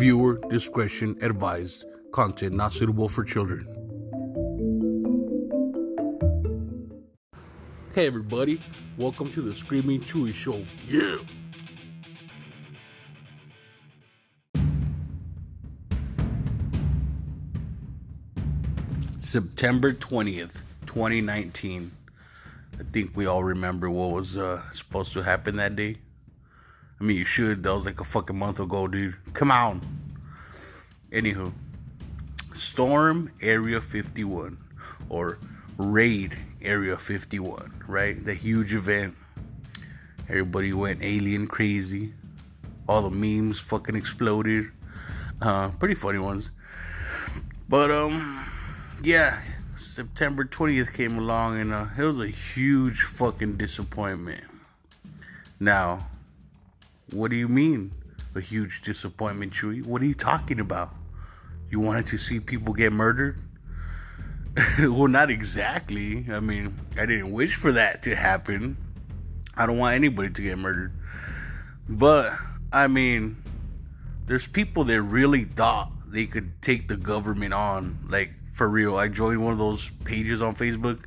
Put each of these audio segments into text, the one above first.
Viewer discretion advised. Content not suitable for children. Hey everybody, welcome to the Screaming Chewy Show. Yeah! September 20th, 2019. I think we all remember what was supposed to happen that day. I mean, you should. That was like a fucking month ago, dude. Come on. Anywho. Storm Area 51. Or Raid Area 51. Right? The huge event. Everybody went alien crazy. All the memes fucking exploded. Pretty funny ones. But, yeah. September 20th came along and it was a huge fucking disappointment. Now... what do you mean, a huge disappointment, Chewy? What are you talking about? You wanted to see people get murdered? Well, not exactly. I mean, I didn't wish for that to happen. I don't want anybody to get murdered. But, I mean, there's people that really thought they could take the government on. Like, for real. I joined one of those pages on Facebook,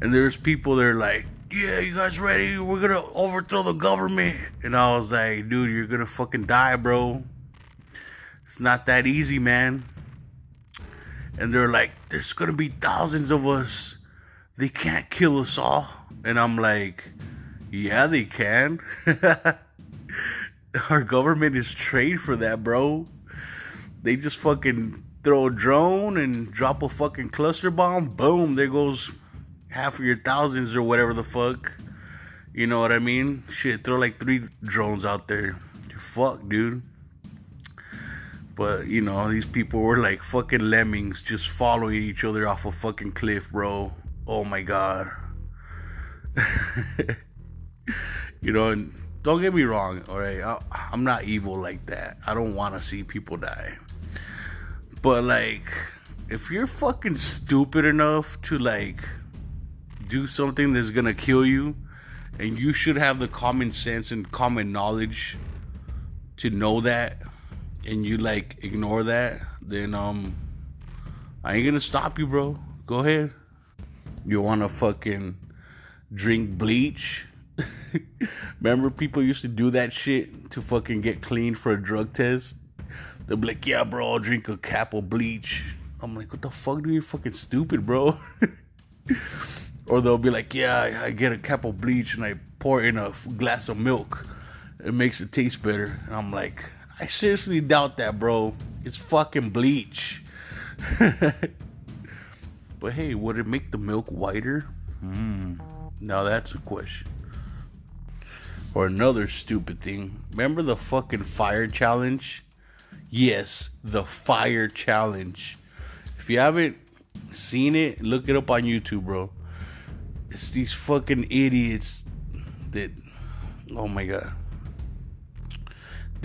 and there's people that are like, yeah, you guys ready? We're going to overthrow the government. And I was like, dude, you're going to fucking die, bro. It's not that easy, man. And they're like, there's going to be thousands of us. They can't kill us all. And I'm like, yeah, they can. Our government is trained for that, bro. They just fucking throw a drone and drop a fucking cluster bomb. Boom, there goes... half of your thousands or whatever the fuck. You know what I mean? Shit, throw like 3 drones out there. Fuck, dude. But, you know, these people were like fucking lemmings just following each other off a fucking cliff, bro. Oh my god. You know, and don't get me wrong, alright? I'm not evil like that. I don't want to see people die. But, like, if you're fucking stupid enough to, like... do something that's gonna kill you, and you should have the common sense and common knowledge to know that, and you like ignore that, then I ain't gonna stop you, bro. Go ahead. You wanna fucking drink bleach? Remember people used to do that shit to fucking get clean for a drug test? They'd be like, yeah bro, I'll drink a cap of bleach. I'm like, what the fuck, dude? You're fucking stupid, bro. Or they'll be like, yeah, I get a cap of bleach and I pour in a glass of milk. It makes it taste better. And I'm like, I seriously doubt that, bro. It's fucking bleach. But hey, would it make the milk whiter? Now that's a question. Or another stupid thing. Remember the fucking fire challenge? Yes, the fire challenge. If you haven't seen it, look it up on YouTube, bro. It's these fucking idiots that, oh my god,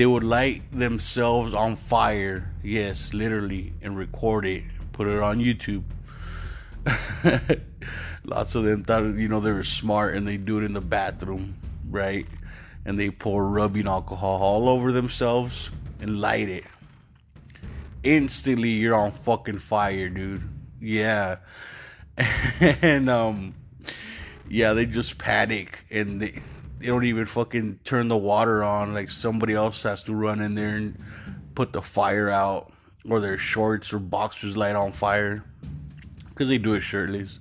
they would light themselves on fire, yes, literally, and record it, put it on YouTube. Lots of them thought, you know, they were smart and they do it in the bathroom, right? And they pour rubbing alcohol all over themselves and light it. Instantly, you're on fucking fire, dude. Yeah. And, yeah, they just panic, and they don't even fucking turn the water on. Like, somebody else has to run in there and put the fire out, or their shorts or boxers light on fire, because they do it shirtless.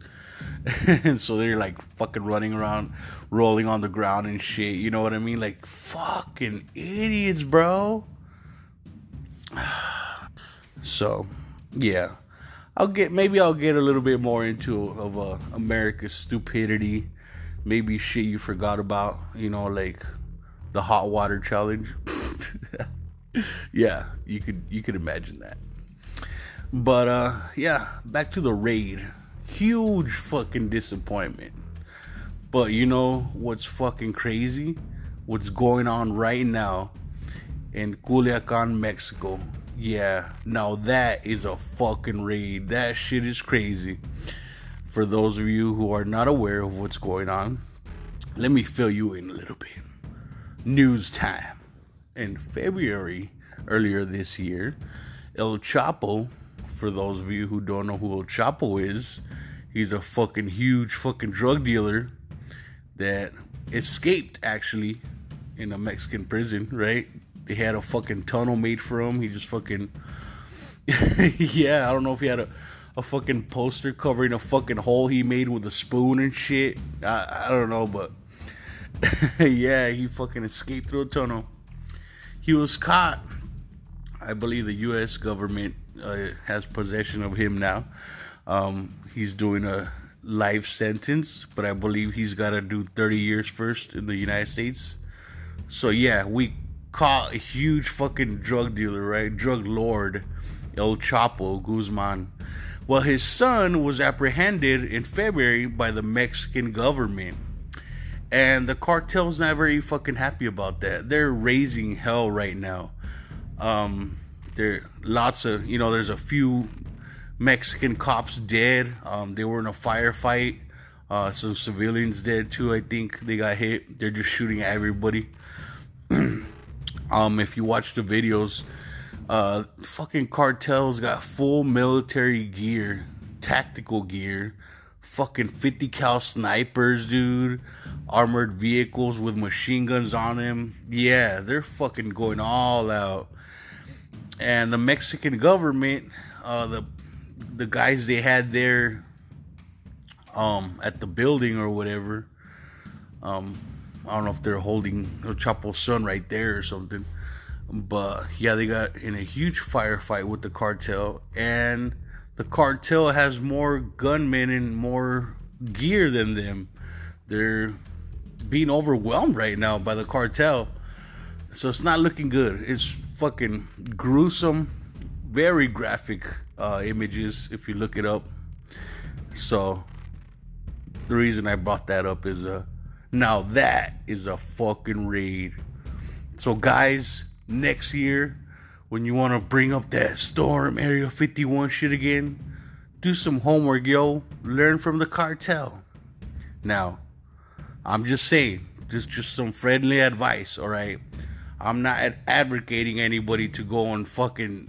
And so they're, like, fucking running around, rolling on the ground and shit, you know what I mean? Like, fucking idiots, bro. So, yeah. I'll get a little bit more into of America's stupidity, maybe shit you forgot about, you know, like the hot water challenge. Yeah, you could imagine that. But yeah, back to the raid. Huge fucking disappointment. But you know what's fucking crazy? What's going on right now in Culiacan, Mexico? Yeah, now that is a fucking raid. That shit is crazy. For those of you who are not aware of what's going on, let me fill you in a little bit. News time. In February earlier this year. El Chapo, for those of you who don't know who El Chapo is, he's a fucking huge fucking drug dealer that escaped, actually, in a Mexican prison, right? They had a fucking tunnel made for him. He just fucking... yeah, I don't know if he had a fucking poster covering a fucking hole he made with a spoon and shit. I don't know, but... yeah, he fucking escaped through a tunnel. He was caught. I believe the U.S. government has possession of him now. He's doing a life sentence, but I believe he's got to do 30 years first in the United States. So, yeah, we caught a huge fucking drug dealer, right? Drug lord, El Chapo Guzman. Well, his son was apprehended in February by the Mexican government. And the cartel's not very fucking happy about that. They're raising hell right now. There lots of, you know, there's a few Mexican cops dead. They were in a firefight. Some civilians dead too, I think. They got hit. They're just shooting at everybody. If you watch the videos, fucking cartels got full military gear, tactical gear, fucking 50 cal snipers, dude, armored vehicles with machine guns on them. Yeah, they're fucking going all out. And the Mexican government, the guys they had there at the building or whatever, I don't know if they're holding El Chapo's son right there or something, but yeah, they got in a huge firefight with the cartel, and the cartel has more gunmen and more gear than them. They're being overwhelmed right now by the cartel. So it's not looking good. It's fucking gruesome, very graphic images if you look it up. So the reason I brought that up is now that is a fucking raid. So guys, next year, when you want to bring up that Storm Area 51 shit again, do some homework, yo. Learn from the cartel. Now, I'm just saying, just some friendly advice, all right? I'm not advocating anybody to go and fucking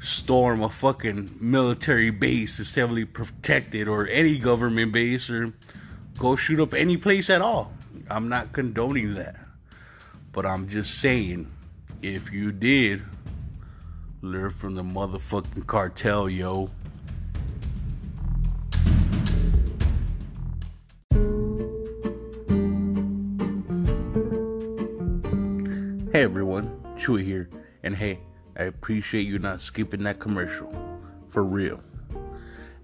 storm a fucking military base that's heavily protected, or any government base, or go shoot up any place at all. I'm not condoning that. But I'm just saying, if you did... learn from the motherfucking cartel, yo. Hey everyone, Chewy here. And hey, I appreciate you not skipping that commercial. For real.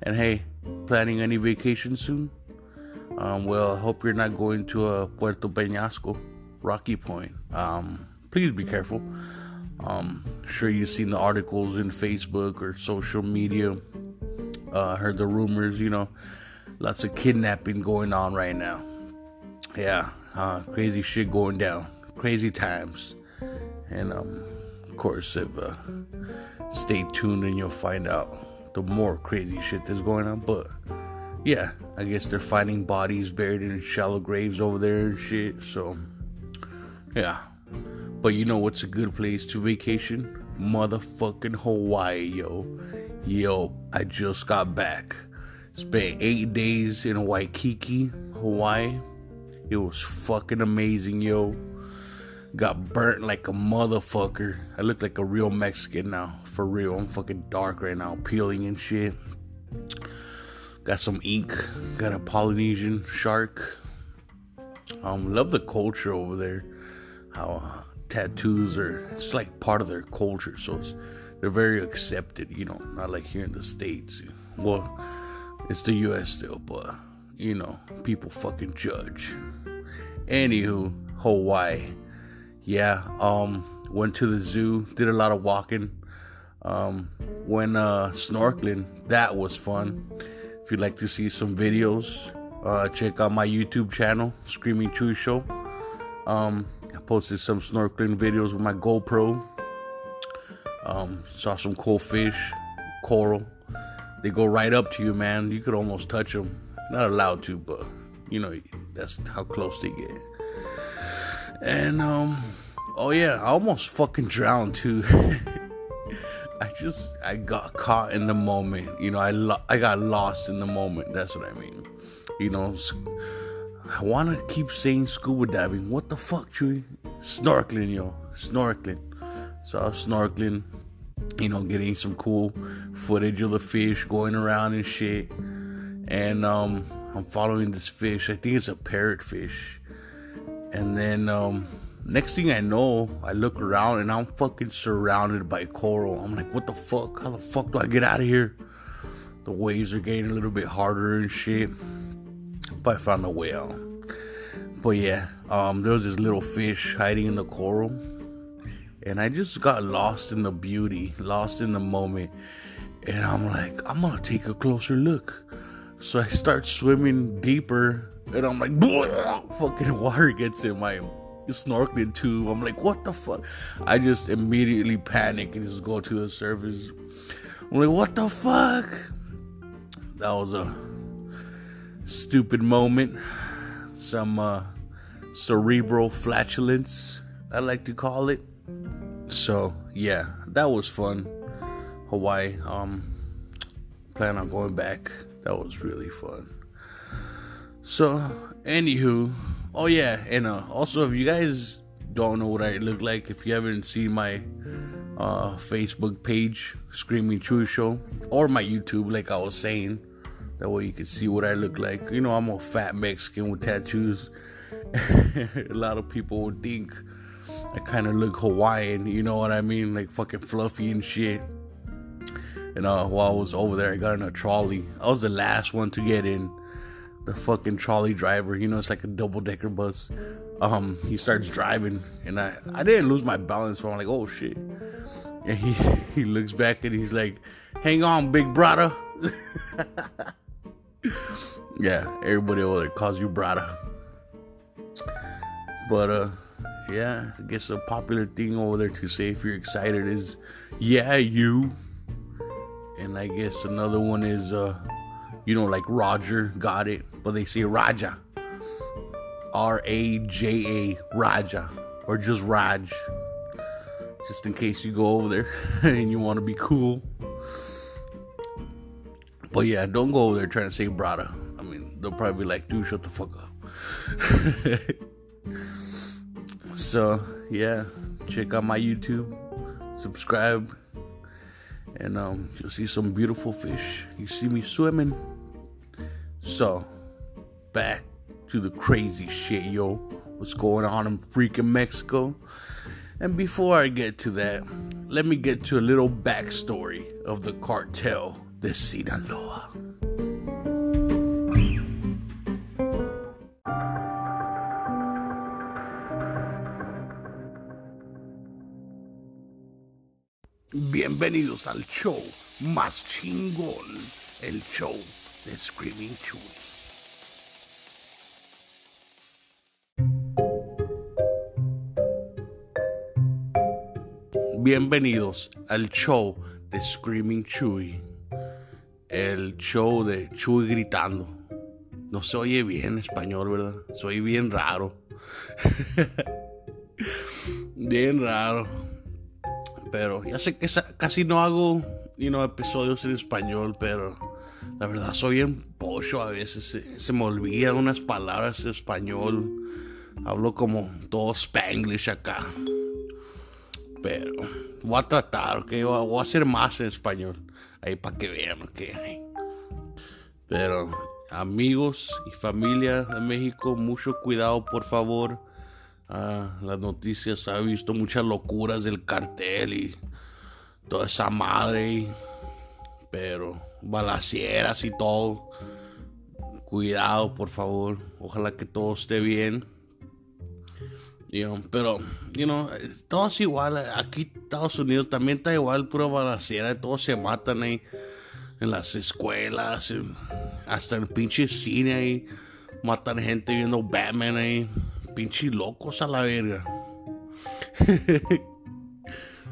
And hey, planning any vacation soon? Well, I hope you're not going to Puerto Peñasco, Rocky Point. Please be careful. Sure you've seen the articles in Facebook or social media, heard the rumors, you know, lots of kidnapping going on right now. Yeah, crazy shit going down, crazy times. And, of course, if, stay tuned and you'll find out the more crazy shit that's going on. But, yeah, I guess they're finding bodies buried in shallow graves over there and shit, so, yeah. But you know what's a good place to vacation? Motherfucking Hawaii, yo. Yo, I just got back. Spent 8 days in Waikiki, Hawaii. It was fucking amazing, yo. Got burnt like a motherfucker. I look like a real Mexican now. For real, I'm fucking dark right now. Peeling and shit. Got some ink. Got a Polynesian shark. Love the culture over there. How... tattoos are, it's like part of their culture, so they're very accepted, you know, not like here in the States. Well, it's the U.S. still, but, you know, people fucking judge. Anywho, Hawaii. Yeah, went to the zoo, did a lot of walking, went snorkeling, that was fun. If you'd like to see some videos, check out my YouTube channel, Screaming Chewy Show. I posted some snorkeling videos with my GoPro. Saw some cool fish, coral. They go right up to you, man. You could almost touch them. Not allowed to, but you know, that's how close they get. And Oh yeah, I almost fucking drowned too. I got caught in the moment. You know, I got lost in the moment. That's what I mean. You know, I want to keep saying scuba diving. What the fuck, Chewy? Snorkeling, yo. Snorkeling. So I was snorkeling, you know, getting some cool footage of the fish going around and shit. And I'm following this fish. I think it's a parrotfish. And then next thing I know, I look around and I'm fucking surrounded by coral. I'm like, what the fuck? How the fuck do I get out of here? The waves are getting a little bit harder and shit. But I found a way out. But yeah, there was this little fish hiding in the coral. And I just got lost in the beauty, lost in the moment. And I'm like, I'm gonna take a closer look. So I start swimming deeper. And I'm like, fucking water gets in my snorkeling tube. I'm like, what the fuck? I just immediately panic and just go to the surface. I'm like, what the fuck? That was a stupid moment. Some cerebral flatulence, I like to call it. So yeah, that was fun. Hawaii. Plan on going back. That was really fun. So, anywho, oh yeah, and also if you guys don't know what I look like, if you haven't seen my Facebook page, Screaming Chewy Show, or my YouTube, like I was saying, that way you can see what I look like. You know, I'm a fat Mexican with tattoos. A lot of people would think I kind of look Hawaiian, you know what I mean, like fucking fluffy and shit. And while I was over there, I got in a trolley. I was the last one to get in. The fucking trolley driver, you know, it's like a double-decker bus. He starts driving, and I didn't lose my balance, so I'm like, oh, shit. And he looks back, and he's like, hang on, big brother. Yeah, everybody will calls you brother. But, yeah, I guess a popular thing over there to say if you're excited is, yeah, you. And I guess another one is, you know, like Roger, got it. But they say Raja. R-A-J-A, Raja. Or just Raj. Just in case you go over there and you want to be cool. But yeah, don't go over there trying to say brada. I mean, they'll probably be like, dude, shut the fuck up. So, yeah. Check out my YouTube. Subscribe. And you'll see some beautiful fish. You see me swimming. So, back to the crazy shit, yo. What's going on in freaking Mexico? And before I get to that, let me get to a little backstory of the Cartel de Sinaloa. Bienvenidos al show más chingón, el show de Screaming Chewy. Bienvenidos al show de Screaming Chewy, el show de Chewy gritando. No se oye bien en español, ¿verdad? Soy bien raro. Bien raro. Pero ya sé que casi no hago, you know, episodios en español, pero la verdad soy bien pocho a veces. Se me olvidan unas palabras en español. Hablo como todo spanglish acá. Pero voy a tratar, ¿ok? Voy a hacer más en español. Ahí para que vean, ¿ok? Pero amigos y familia de México, mucho cuidado, por favor. Las noticias, ha visto muchas locuras del cartel y toda esa madre, pero balacieras y todo. Cuidado, por favor. Ojalá que todo esté bien. You know, pero, you know, todo es igual. Aquí Estados Unidos también está igual, pura balaciera. Todos se matan ahí en las escuelas, hasta el pinche cine ahí. Matan gente viendo Batman ahí. Pinche locos a la verga.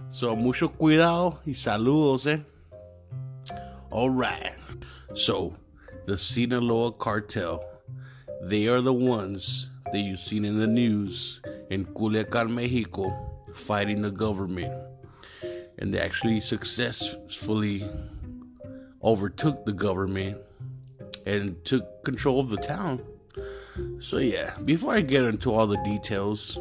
So, mucho cuidado y saludos, eh. Alright. So, the Sinaloa Cartel. They are the ones that you've seen in the news in Culiacan, Mexico, fighting the government. And they actually successfully overtook the government and took control of the town. So yeah, before I get into all the details,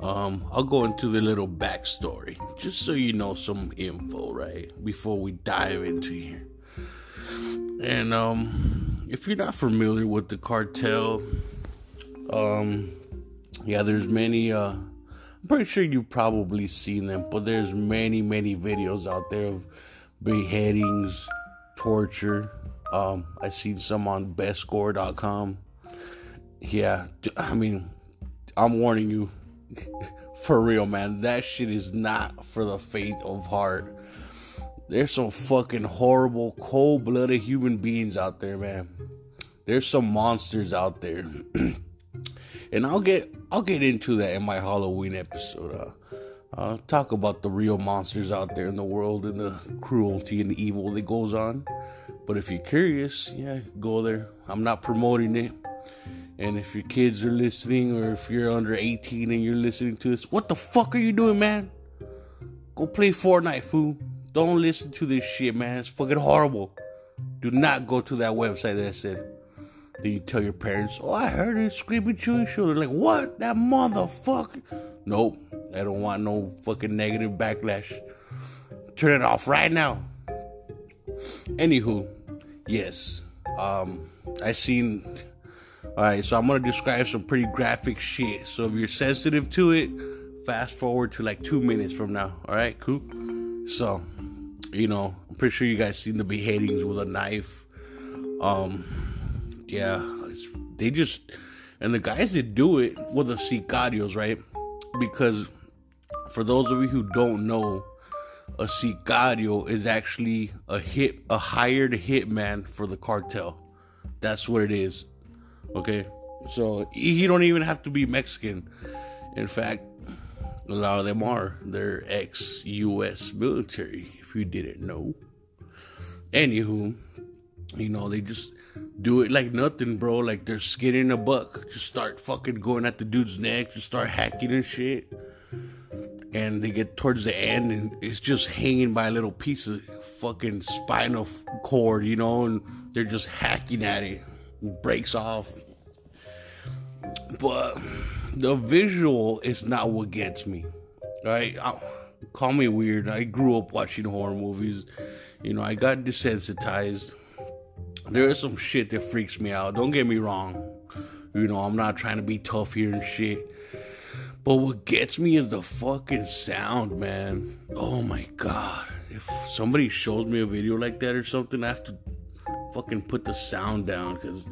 I'll go into the little backstory, just so you know some info, right, before we dive into here. And if you're not familiar with the cartel, there's many, I'm pretty sure you've probably seen them, but there's many videos out there of beheadings, torture. I seen some on bestscore.com. Yeah, I mean, I'm warning you, for real, man, that shit is not for the faint of heart. There's some fucking horrible, cold-blooded human beings out there, man. There's some monsters out there. And I'll get into that in my Halloween episode. I'll talk about the real monsters out there in the world and the cruelty and the evil that goes on. But if you're curious, yeah, go there. I'm not promoting it. And if your kids are listening, or if you're under 18 and you're listening to this, what the fuck are you doing, man? Go play Fortnite, fool. Don't listen to this shit, man. It's fucking horrible. Do not go to that website that I said. Then you tell your parents, oh, I heard it, Screaming Chewy Show. They're like, what? That motherfucker. Nope. I don't want no fucking negative backlash. Turn it off right now. Anywho, yes. I seen... Alright, so I'm going to describe some pretty graphic shit. So if you're sensitive to it, fast forward to like 2 minutes from now. Alright, cool? So, you know, I'm pretty sure you guys seen the beheadings with a knife. Yeah, they just... And the guys that do it were the sicarios, right? Because for those of you who don't know, a sicario is actually a hired hitman for the cartel. That's what it is. Okay, so he don't even have to be Mexican. In fact, a lot of them are. They're ex-U.S. military, if you didn't know. Anywho, you know, they just do it like nothing, bro. Like they're skinning a buck. Just start fucking going at the dude's neck. Just start hacking and shit. And they get towards the end, and it's just hanging by a little piece of fucking spinal cord, you know. And they're just hacking at it. Breaks off. But the visual is not what gets me. Right? Call me weird. I grew up watching horror movies. You know, I got desensitized. There is some shit that freaks me out. Don't get me wrong. You know, I'm not trying to be tough here and shit. But what gets me is the fucking sound, man. Oh my god. If somebody shows me a video like that or something, I have to fucking put the sound down, because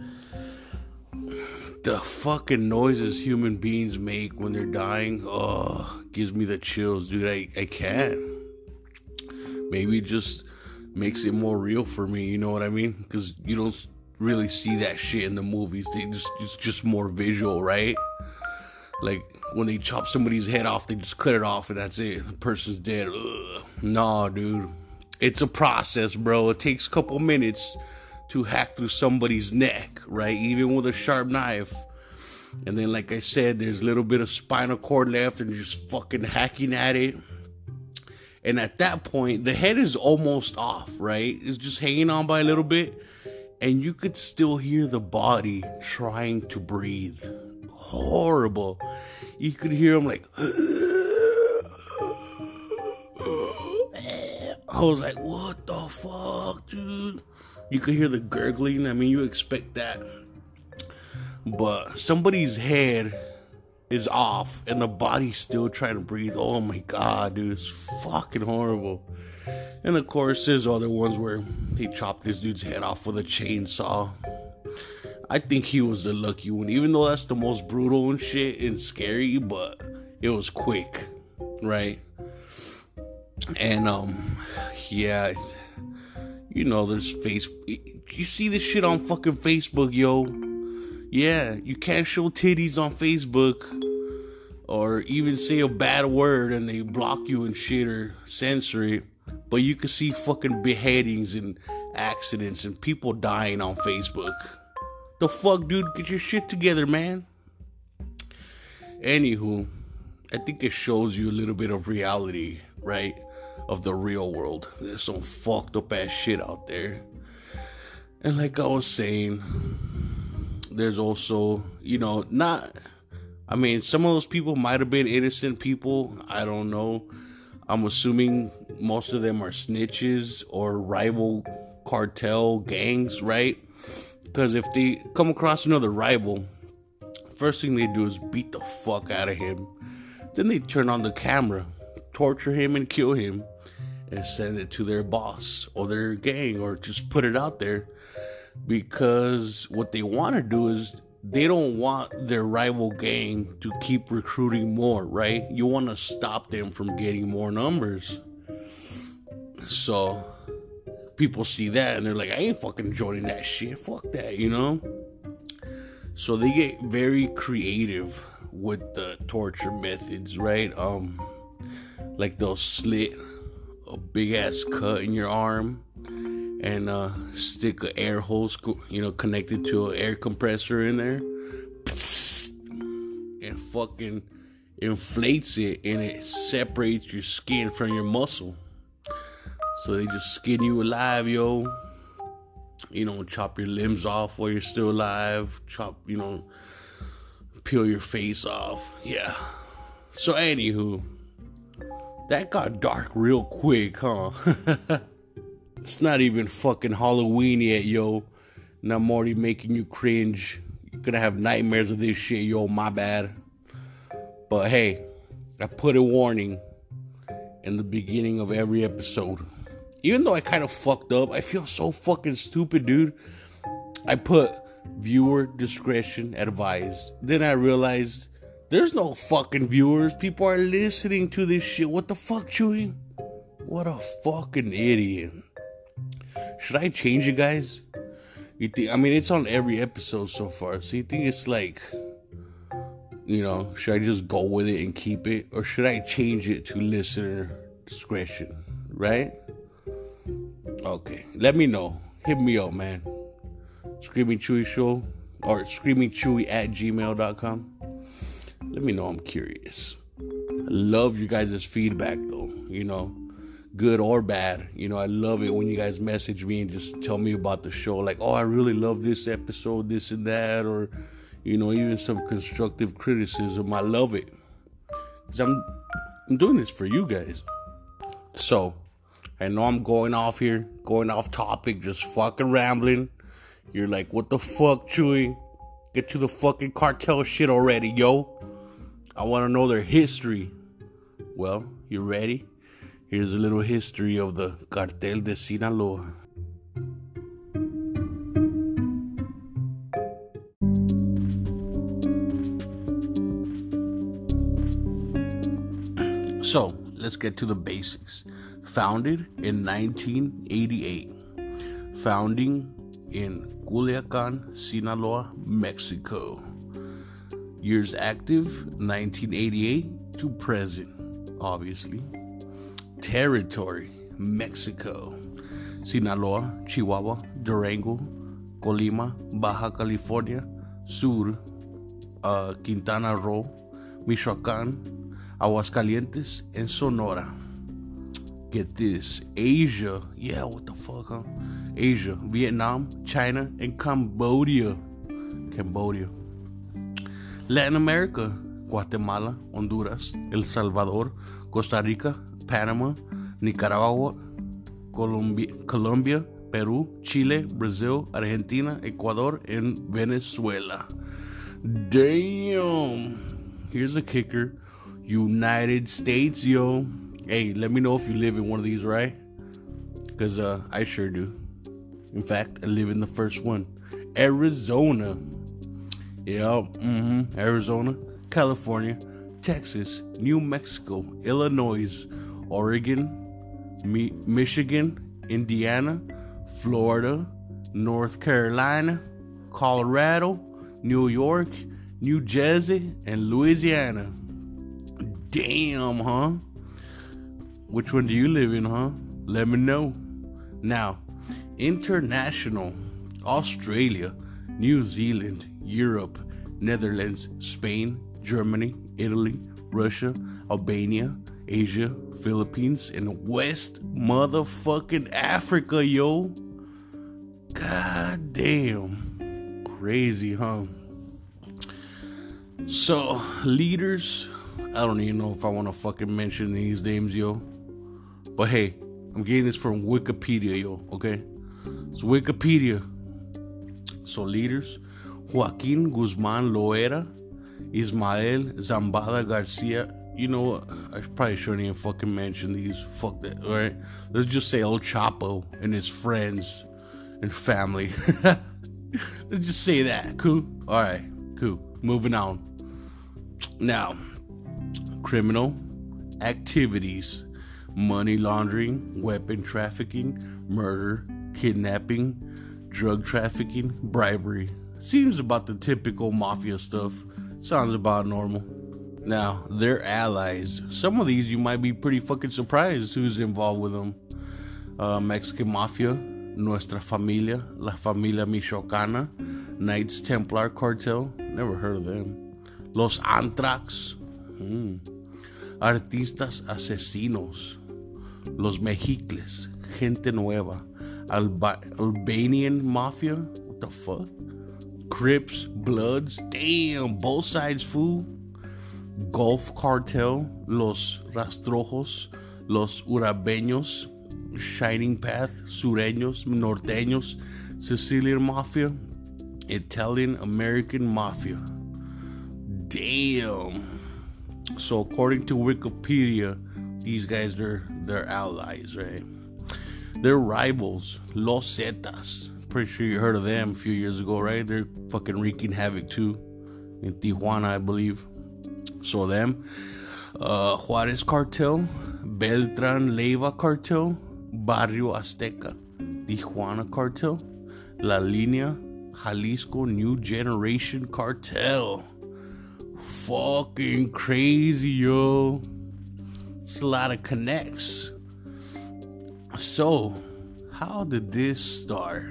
the fucking noises human beings make when they're dying, oh, gives me the chills, dude. I can't. Maybe it just makes it more real for me, you know what I mean? Because you don't really see that shit in the movies. It's just more visual, right? Like when they chop somebody's head off, they just cut it off and that's it. The person's dead. Ugh. Nah, dude. It's a process, bro. It takes a couple minutes to hack through somebody's neck, right? Even with a sharp knife. And then, like I said, there's a little bit of spinal cord left and just fucking hacking at it. And at that point, the head is almost off, right? It's just hanging on by a little bit. And you could still hear the body trying to breathe. Horrible. You could hear him like... I was like, what the fuck, dude? You could hear the gurgling. I mean, you expect that. But somebody's head is off and the body's still trying to breathe. Oh my god, dude. It's fucking horrible. And of course, there's other ones where he chopped this dude's head off with a chainsaw. I think he was the lucky one. Even though that's the most brutal and shit and scary, but it was quick, right? And, yeah... You know, there's you see this shit on fucking Facebook, yo. Yeah, you can't show titties on Facebook or even say a bad word and they block you and shit or censor it. But you can see fucking beheadings and accidents and people dying on Facebook. The fuck, dude? Get your shit together, man. Anywho, I think it shows you a little bit of reality, right? Of the real world. There's some fucked up ass shit out there. And like I was saying, there's also, you know, some of those people might have been innocent people. I don't know. I'm assuming most of them are snitches or rival cartel gangs, right? Because if they come across another rival, first thing they do is beat the fuck out of him. Then they turn on the camera, torture him and kill him, and send it to their boss or their gang, or just put it out there. Because what they want to do is, they don't want their rival gang to keep recruiting more, right? You want to stop them from getting more numbers. So people see that and they're like, I ain't fucking joining that shit. Fuck that, you know? So they get very creative with the torture methods, right? Like they'll slit a big ass cut in your arm and stick an air hose, you know, connected to an air compressor in there, and fucking inflates it, and it separates your skin from your muscle. So they just skin you alive, yo. You know, chop your limbs off while you're still alive. Peel your face off. Yeah. So anywho, that got dark real quick, huh? It's not even fucking Halloween yet, yo. And I'm already making you cringe. You're gonna have nightmares of this shit, yo. My bad. But hey, I put a warning in the beginning of every episode. Even though I kind of fucked up, I feel so fucking stupid, dude. I put viewer discretion advised. Then I realized there's no fucking viewers. People are listening to this shit. What the fuck, Chewy? What a fucking idiot. Should I change it, guys? You think? I mean, it's on every episode so far. So you think it's like, you know, should I just go with it and keep it, or should I change it to listener discretion? Right? Okay. Let me know. Hit me up, man. Screaming Chewy Show or screamingchewy@gmail.com. Let me know. I'm curious. I love you guys' feedback, though. You know. Good or bad, you know, I love it when you guys message me and just tell me about the show, like, oh, I really love this episode, this and that, or, you know, even some constructive criticism. I love it, because I'm doing this for you guys. So I know I'm going off topic, just fucking rambling. You're like, what the fuck, Chewy? Get to the fucking cartel shit already, yo. I want to know their history. Well, you ready? Here's a little history of the Cartel de Sinaloa. So, let's get to the basics. Founded in 1988. Founding in Culiacan, Sinaloa, Mexico. Years active, 1988 to present, obviously. Territory, Mexico, Sinaloa, Chihuahua, Durango, Colima, Baja California Sur, Quintana Roo, Michoacán, Aguascalientes, and Sonora. Get this, Asia, yeah, what the fuck, huh? Asia, Vietnam, China, and Cambodia. Latin America, Guatemala, Honduras, El Salvador, Costa Rica, Panama, Nicaragua, Colombia, Peru, Chile, Brazil, Argentina, Ecuador, and Venezuela. Damn. Here's a kicker. United States, yo. Hey, let me know if you live in one of these, right? Because I sure do. In fact, I live in the first one. Arizona. Yeah, Arizona, California, Texas, New Mexico, Illinois, Oregon, Michigan, Indiana, Florida, North Carolina, Colorado, New York, New Jersey, and Louisiana. Damn, huh? Which one do you live in, huh? Let me know. Now, international, Australia, New Zealand, Europe, Netherlands, Spain, Germany, Italy, Russia, Albania, Asia, Philippines, and West motherfucking Africa, yo. God damn. Crazy, huh? So, leaders, I don't even know if I want to fucking mention these names, yo. But hey, I'm getting this from Wikipedia, yo, okay? It's Wikipedia. So, leaders, Joaquin Guzman Loera, Ismael Zambada Garcia. You know what? I probably shouldn't even fucking mention these. Fuck that, all right? Let's just say El Chapo and his friends and family. Let's just say that. Cool? All right, cool. Moving on. Now, criminal activities, money laundering, weapon trafficking, murder, kidnapping, drug trafficking, bribery. Seems about the typical mafia stuff. Sounds about normal. Now, their allies. Some of these you might be pretty fucking surprised who's involved with them. Mexican Mafia, Nuestra Familia, La Familia Michoacana, Knights Templar Cartel. Never heard of them. Los Antrax. Artistas Asesinos. Los Mexicles. Gente Nueva. Albanian Mafia. What the fuck? Crips, Bloods, damn, both sides, fool. Gulf Cartel, Los Rastrojos, Los Urabeños, Shining Path, Sureños, Norteños, Sicilian Mafia, Italian American Mafia. Damn. So according to Wikipedia, these guys, they're allies, right? They're rivals, Los Zetas. Pretty sure you heard of them a few years ago, right? They're fucking wreaking havoc too in Tijuana, I believe. So them, Juarez Cartel, Beltran Leyva Cartel, Barrio Azteca, Tijuana Cartel, La Línea, Jalisco New Generation Cartel. Fucking crazy, yo. It's a lot of connects. So, how did this start?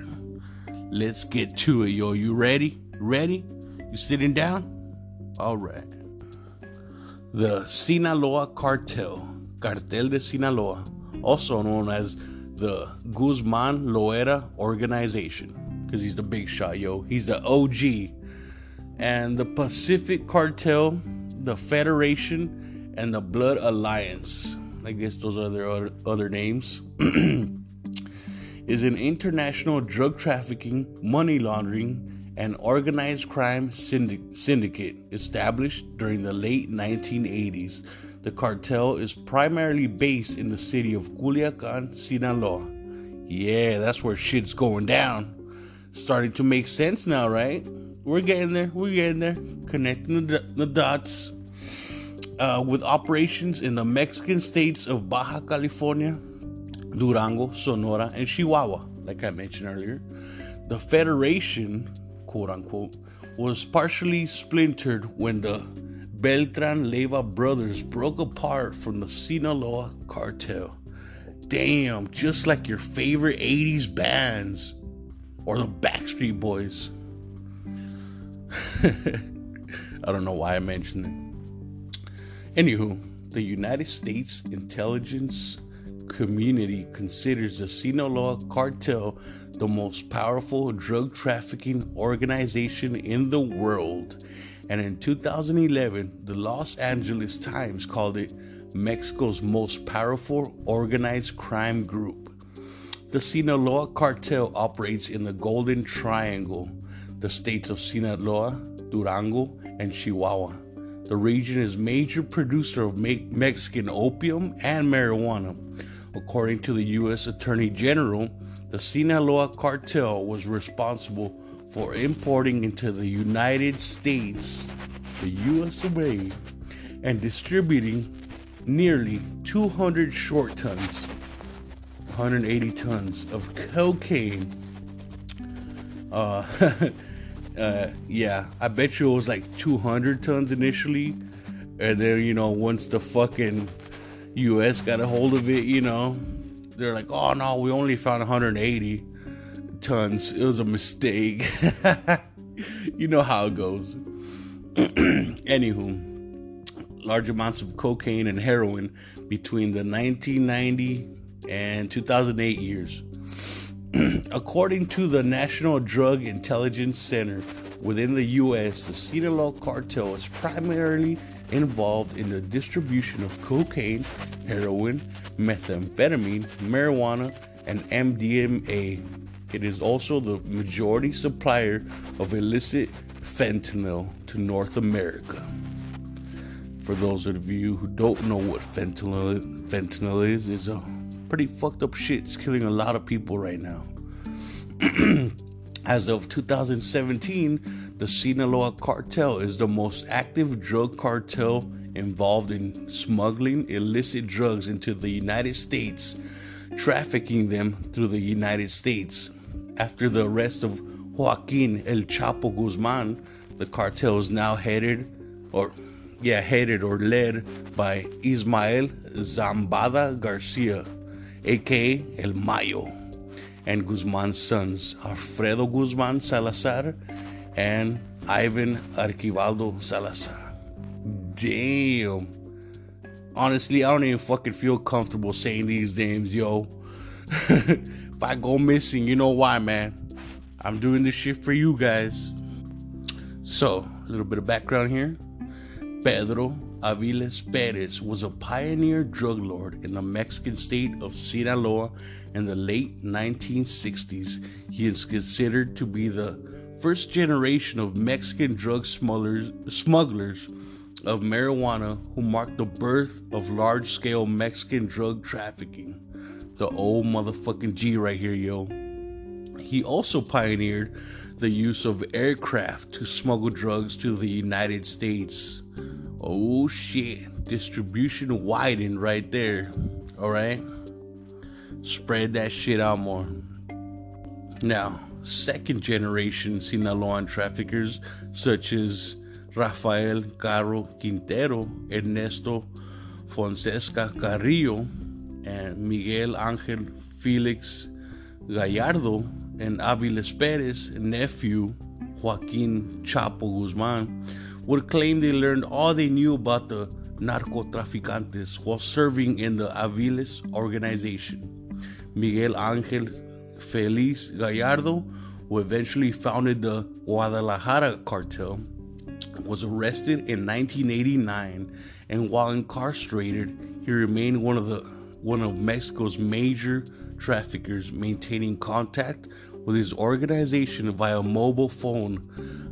Let's get to it, yo. You ready? You sitting down? All right. The Sinaloa Cartel, Cartel de Sinaloa, also known as the Guzman Loera Organization, because he's the big shot, yo. He's the OG. And the Pacific Cartel, the Federation, and the Blood Alliance. I guess those are their other names. Is an international drug trafficking, money laundering, and organized crime syndicate established during the late 1980s. The cartel is primarily based in the city of Culiacan, Sinaloa. Yeah, that's where shit's going down. Starting to make sense now, right? We're getting there. Connecting the dots. With operations in the Mexican states of Baja California, Durango, Sonora, and Chihuahua, like I mentioned earlier. The Federation, quote unquote, was partially splintered when the Beltran Leyva brothers broke apart from the Sinaloa Cartel. Damn, just like your favorite 80s bands or the Backstreet Boys. I don't know why I mentioned it. Anywho, the United States Intelligence Community considers the Sinaloa Cartel the most powerful drug trafficking organization in the world, and in 2011 the Los Angeles Times called it Mexico's most powerful organized crime group. The Sinaloa Cartel operates in the Golden Triangle, the states of Sinaloa, Durango, and Chihuahua. The region is major producer of Mexican opium and marijuana. According to the U.S. Attorney General, the Sinaloa Cartel was responsible for importing into the United States, the USA, and distributing nearly 200 short tons, 180 tons of cocaine. Yeah, I bet you it was like 200 tons initially, and then, you know, once the fucking U.S. got a hold of it, you know, they're like, oh no, we only found 180 tons. It was a mistake. You know how it goes. Anywho, large amounts of cocaine and heroin between the 1990 and 2008 years. According to the National Drug Intelligence Center within the U.S., the Sinaloa Cartel is primarily involved in the distribution of cocaine, heroin, methamphetamine, marijuana, and MDMA. It is also the majority supplier of illicit fentanyl to North America. For those of you who don't know what fentanyl is, it's a pretty fucked up shit. It's killing a lot of people right now. As of 2017, the Sinaloa Cartel is the most active drug cartel involved in smuggling illicit drugs into the United States, trafficking them through the United States. After the arrest of Joaquin El Chapo Guzman, the cartel is now headed or led by Ismael Zambada Garcia, aka El Mayo, and Guzman's sons, Alfredo Guzman Salazar and Ivan Arquivaldo Salazar. Damn. Honestly, I don't even fucking feel comfortable saying these names, yo. If I go missing, you know why, man. I'm doing this shit for you guys. So, a little bit of background here. Pedro Aviles Perez was a pioneer drug lord in the Mexican state of Sinaloa in the late 1960s. He is considered to be the first generation of Mexican drug smugglers of marijuana who marked the birth of large-scale Mexican drug trafficking. The old motherfucking G right here, yo. He also pioneered the use of aircraft to smuggle drugs to the United States. Oh shit, distribution widened right there. Alright, spread that shit out more. Now, second generation Sinaloan traffickers such as Rafael Caro Quintero, Ernesto Fonseca Carrillo, and Miguel Angel Felix Gallardo, and Aviles Perez, nephew Joaquin Chapo Guzman, would claim they learned all they knew about the narcotraficantes while serving in the Aviles organization. Miguel Angel Felix Gallardo, who eventually founded the Guadalajara cartel, was arrested in 1989, and while incarcerated, he remained one of Mexico's major traffickers, maintaining contact with his organization via mobile phone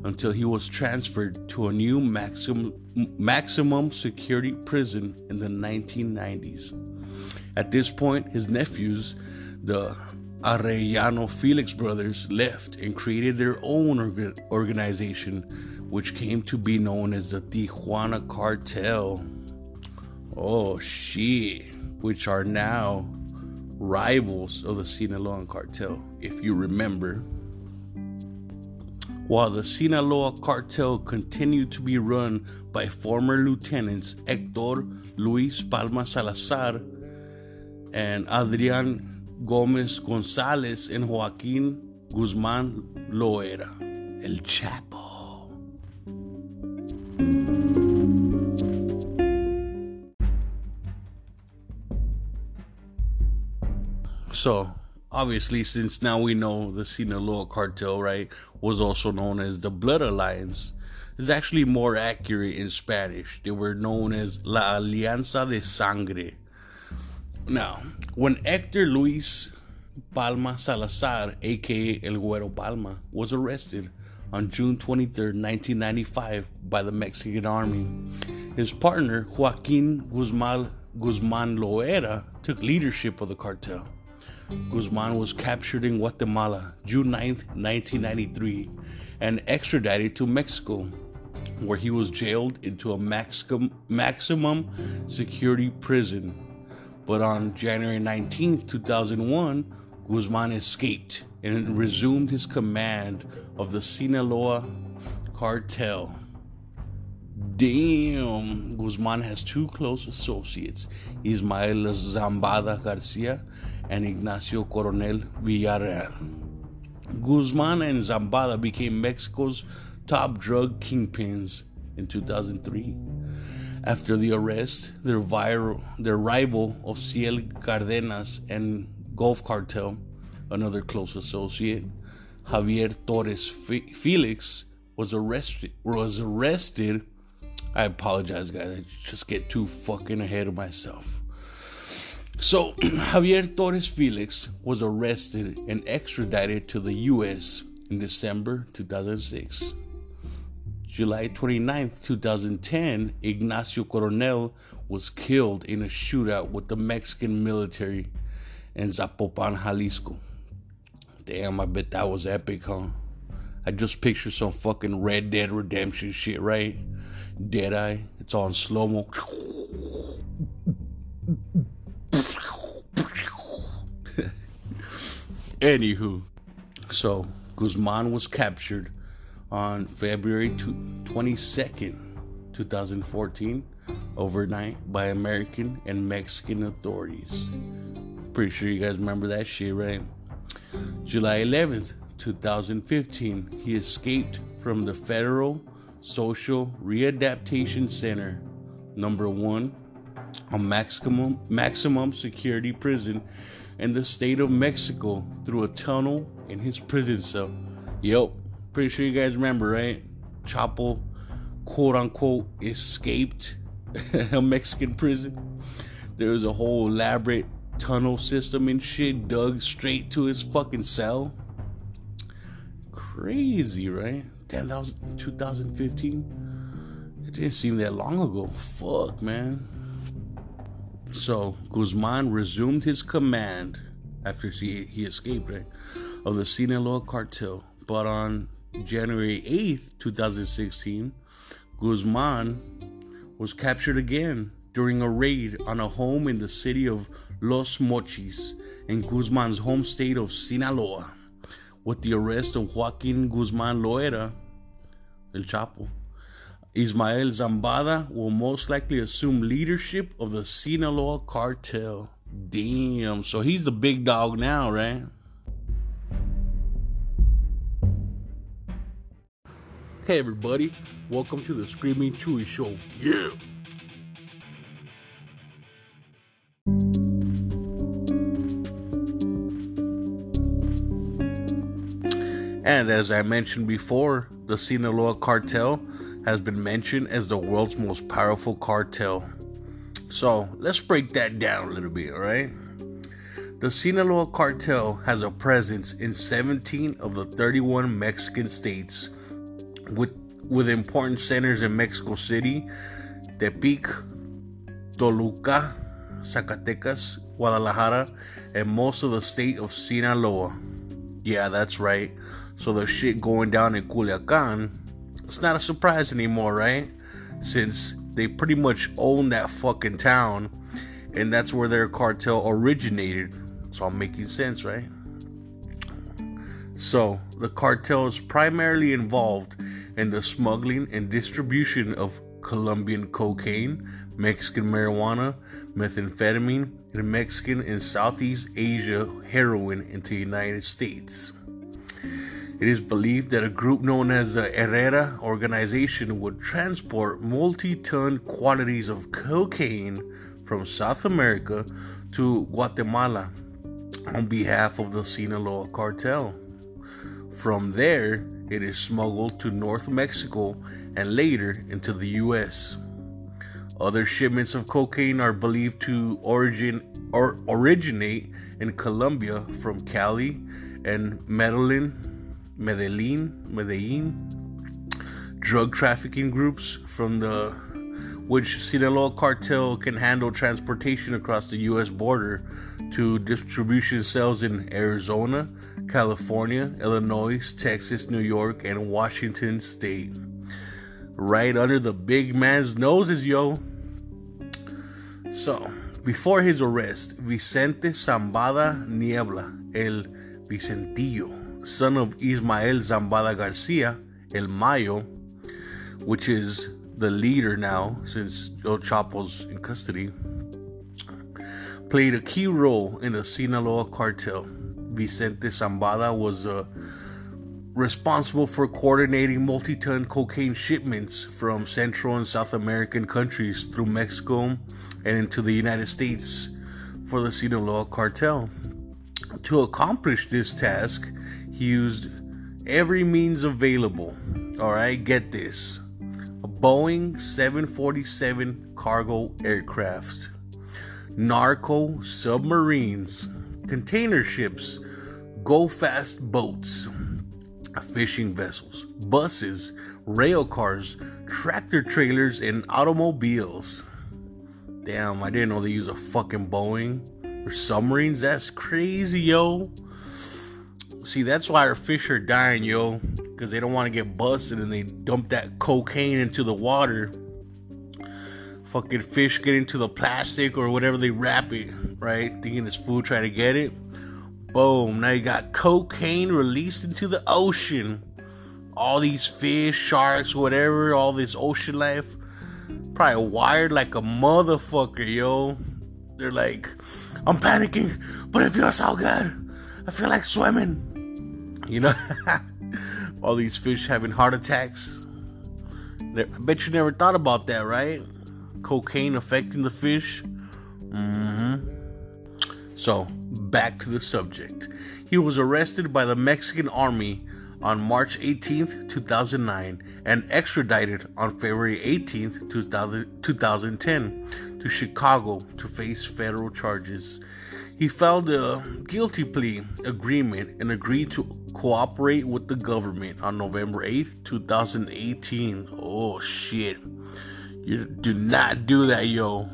until he was transferred to a new maximum security prison in the 1990s. At this point, his nephews, the Arellano Felix brothers, left and created their own organization, which came to be known as the Tijuana Cartel. Oh shit, which are now rivals of the Sinaloa Cartel, if you remember. While the Sinaloa Cartel continued to be run by former lieutenants Héctor Luis Palma Salazar and Adrián Gómez González and Joaquin Guzman Loera, El Chapo. So, obviously, since now we know the Sinaloa Cartel, right, was also known as the Blood Alliance, is actually more accurate in Spanish. They were known as La Alianza de Sangre. Now, when Héctor Luis Palma Salazar, a.k.a. El Güero Palma, was arrested on June 23, 1995, by the Mexican Army, his partner, Joaquin Guzman Loera, took leadership of the cartel. Guzman was captured in Guatemala June 9, 1993, and extradited to Mexico, where he was jailed into a maximum security prison. But on January 19, 2001, Guzman escaped and resumed his command of the Sinaloa Cartel. Damn, Guzman has two close associates, Ismael Zambada Garcia and Ignacio Coronel Villarreal. Guzman and Zambada became Mexico's top drug kingpins in 2003. After the arrest, their rival Ociel Cardenas and Gulf Cartel, another close associate, Javier Torres Felix, was arrested. I apologize, guys. I just get too fucking ahead of myself. So, Javier Torres Felix was arrested and extradited to the U.S. in December 2006. July 29, 2010, Ignacio Coronel was killed in a shootout with the Mexican military in Zapopan, Jalisco. Damn, I bet that was epic, huh? I just picture some fucking Red Dead Redemption shit, right? Deadeye, it's all in slow-mo. Anywho, so Guzman was captured on February 22nd, 2014, overnight by American and Mexican authorities. Pretty sure you guys remember that shit, right? July 11th, 2015, he escaped from the Federal Social Readaptation Center, number 1, a maximum security prison in the state of Mexico, through a tunnel in his prison cell. Yep, pretty sure you guys remember, right? Chapo, quote unquote, escaped a Mexican prison. There was a whole elaborate tunnel system and shit dug straight to his fucking cell. Crazy, right? Damn, that was 2015. It didn't seem that long ago. Fuck, man. So, Guzman resumed his command after he escaped, right, of the Sinaloa cartel. But on January 8th, 2016, Guzman was captured again during a raid on a home in the city of Los Mochis, in Guzman's home state of Sinaloa, with the arrest of Joaquin Guzman Loera, El Chapo. Ismael Zambada will most likely assume leadership of the Sinaloa cartel. Damn, so he's the big dog now, right? Hey everybody, welcome to the Screaming Chewy Show. Yeah! And as I mentioned before, the Sinaloa cartel has been mentioned as the world's most powerful cartel. So, let's break that down a little bit, alright? The Sinaloa cartel has a presence in 17 of the 31 Mexican states, with important centers in Mexico City, Tepic, Toluca, Zacatecas, Guadalajara, and most of the state of Sinaloa. Yeah, that's right. So the shit going down in Culiacan, it's not a surprise anymore, right? Since they pretty much own that fucking town, and that's where their cartel originated. It's all making sense, right? So, the cartel is primarily involved in the smuggling and distribution of Colombian cocaine, Mexican marijuana, methamphetamine, and Mexican and Southeast Asia heroin into the United States. It is believed that a group known as the Herrera organization would transport multi-ton quantities of cocaine from South America to Guatemala on behalf of the Sinaloa cartel. From there, it is smuggled to North Mexico and later into the U.S. Other shipments of cocaine are believed to originate in Colombia from Cali and Medellin, drug trafficking groups from which Sinaloa cartel can handle transportation across the U.S. border to distribution cells in Arizona, California, Illinois, Texas, New York, and Washington State. Right under the big man's noses, yo. So, before his arrest, Vicente Zambada Niebla, El Vicentillo, son of Ismael Zambada Garcia, El Mayo, which is the leader now since El Chapo's in custody, played a key role in the Sinaloa cartel. Vicente Zambada was a responsible for coordinating multi-ton cocaine shipments from Central and South American countries through Mexico and into the United States for the Sinaloa cartel. To accomplish this task, he used every means available. Alright, get this. A Boeing 747 cargo aircraft, narco submarines, container ships, go-fast boats, fishing vessels, buses, rail cars, tractor trailers, and automobiles. Damn, I didn't know they use a fucking Boeing or submarines. That's crazy, yo. See, that's why our fish are dying, yo, because they don't want to get busted and they dump that cocaine into the water. Fucking fish get into the plastic or whatever they wrap it, right? Thinking it's food, trying to get it. Boom, now you got cocaine released into the ocean. All these fish, sharks, whatever, all this ocean life, probably wired like a motherfucker, yo. They're like, I'm panicking, but it feels so good. I feel like swimming. You know, all these fish having heart attacks. I bet you never thought about that, right? Cocaine affecting the fish. So, back to the subject. He was arrested by the Mexican Army on March 18th, 2009 and extradited on February 18th, 2010 to Chicago to face federal charges. He filed a guilty plea agreement and agreed to cooperate with the government on November 8th, 2018. Oh, shit. You do not do that, yo.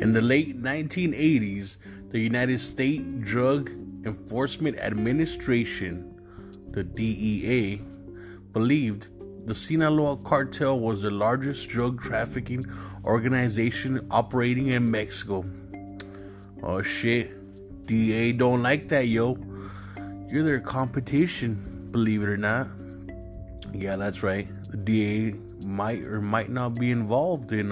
In the late 1980s, the United States Drug Enforcement Administration, the DEA, believed the Sinaloa Cartel was the largest drug trafficking organization operating in Mexico. Oh shit, DEA don't like that, yo. You're their competition, believe it or not. Yeah, that's right. The DEA might or might not be involved in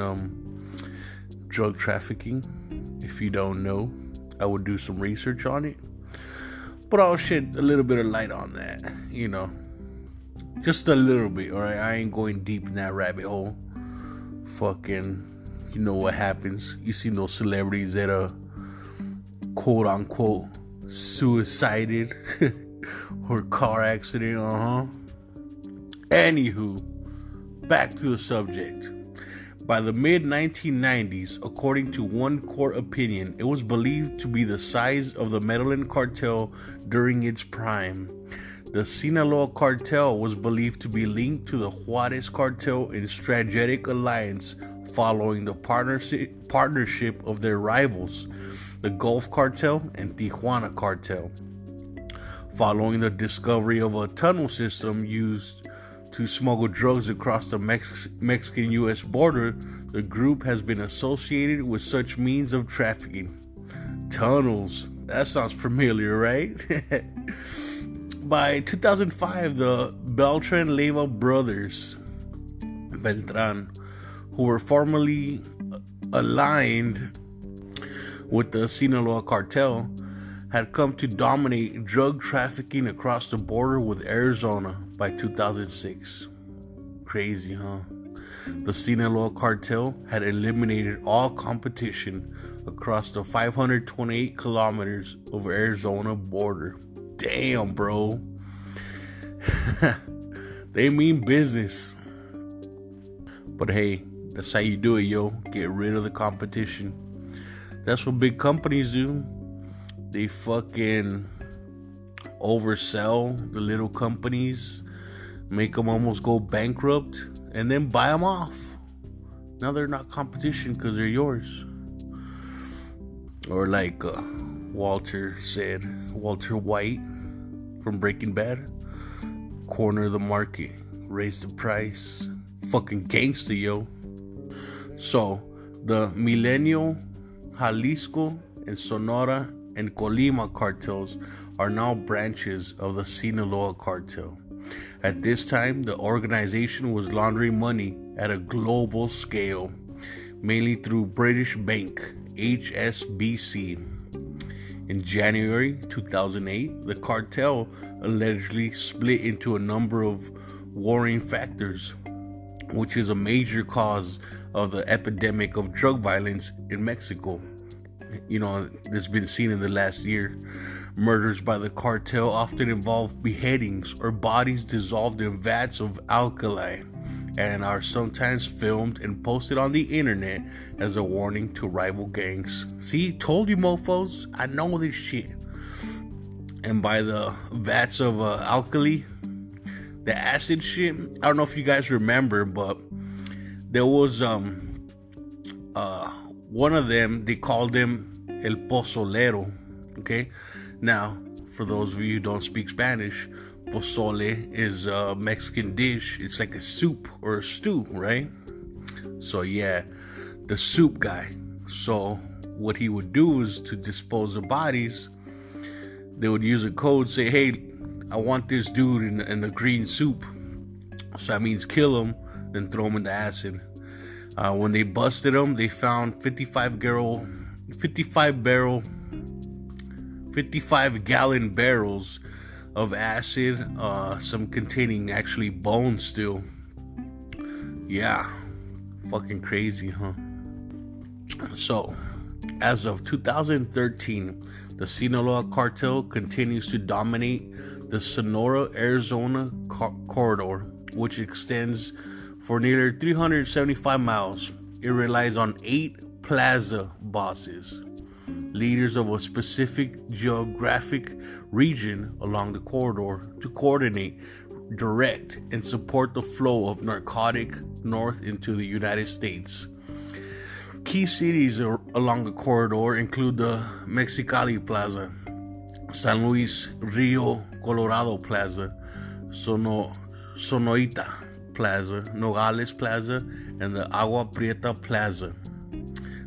drug trafficking. If you don't know, I would do some research on it, but I'll shed a little bit of light on that, you know, just a little bit. Alright, I ain't going deep in that rabbit hole. Fucking, you know what happens. You see those celebrities that are quote unquote suicided or car accident. Anywho, back to the subject. By the mid-1990s, according to one court opinion, it was believed to be the size of the Medellin cartel during its prime. The Sinaloa cartel was believed to be linked to the Juarez cartel in strategic alliance following the partnership of their rivals, the Gulf Cartel and Tijuana Cartel, following the discovery of a tunnel system used to smuggle drugs across the Mexican-U.S. border. The group has been associated with such means of trafficking. Tunnels. That sounds familiar, right? By 2005, the Beltran Leyva brothers, Beltran, who were formerly aligned with the Sinaloa cartel, had come to dominate drug trafficking across the border with Arizona by 2006. Crazy, huh? The Sinaloa cartel had eliminated all competition across the 528 kilometers of Arizona border. Damn, bro. They mean business. But hey, that's how you do it, yo. Get rid of the competition. That's what big companies do. They fucking oversell the little companies, make them almost go bankrupt, and then buy them off. Now they're not competition because they're yours. Or like Walter said, Walter White from Breaking Bad, corner the market, raise the price. Fucking gangster, yo. So, the Millennial, Jalisco, and Sonora and Colima cartels are now branches of the Sinaloa cartel. At this time, the organization was laundering money at a global scale, mainly through British bank HSBC. In January 2008, the cartel allegedly split into a number of warring factors, which is a major cause of the epidemic of drug violence in Mexico. You know, that's been seen in the last year. Murders by the cartel often involve beheadings or bodies dissolved in vats of alkali and are sometimes filmed and posted on the internet as a warning to rival gangs. See, told you mofos, I know this shit. And by the vats of alkali, the acid shit, I don't know if you guys remember, but there was one of them, they called him El Pozolero, okay? Now, for those of you who don't speak Spanish, pozole is a Mexican dish. It's like a soup or a stew, right? So yeah, the soup guy. So what he would do is to dispose of bodies, they would use a code, say, hey, I want this dude in the green soup. So that means kill him, then throw him in the acid. When they busted him, they found 55 gallon barrels of acid, some containing actually bone still. Yeah, fucking crazy, huh? So, as of 2013, the Sinaloa cartel continues to dominate the Sonora, Arizona corridor, which extends for nearly 375 miles. It relies on 8 plaza bosses, leaders of a specific geographic region along the corridor, to coordinate, direct, and support the flow of narcotic north into the United States. Key cities along the corridor include the Mexicali Plaza, San Luis Rio Colorado Plaza, Sonoita Plaza, Nogales Plaza, and the Agua Prieta Plaza.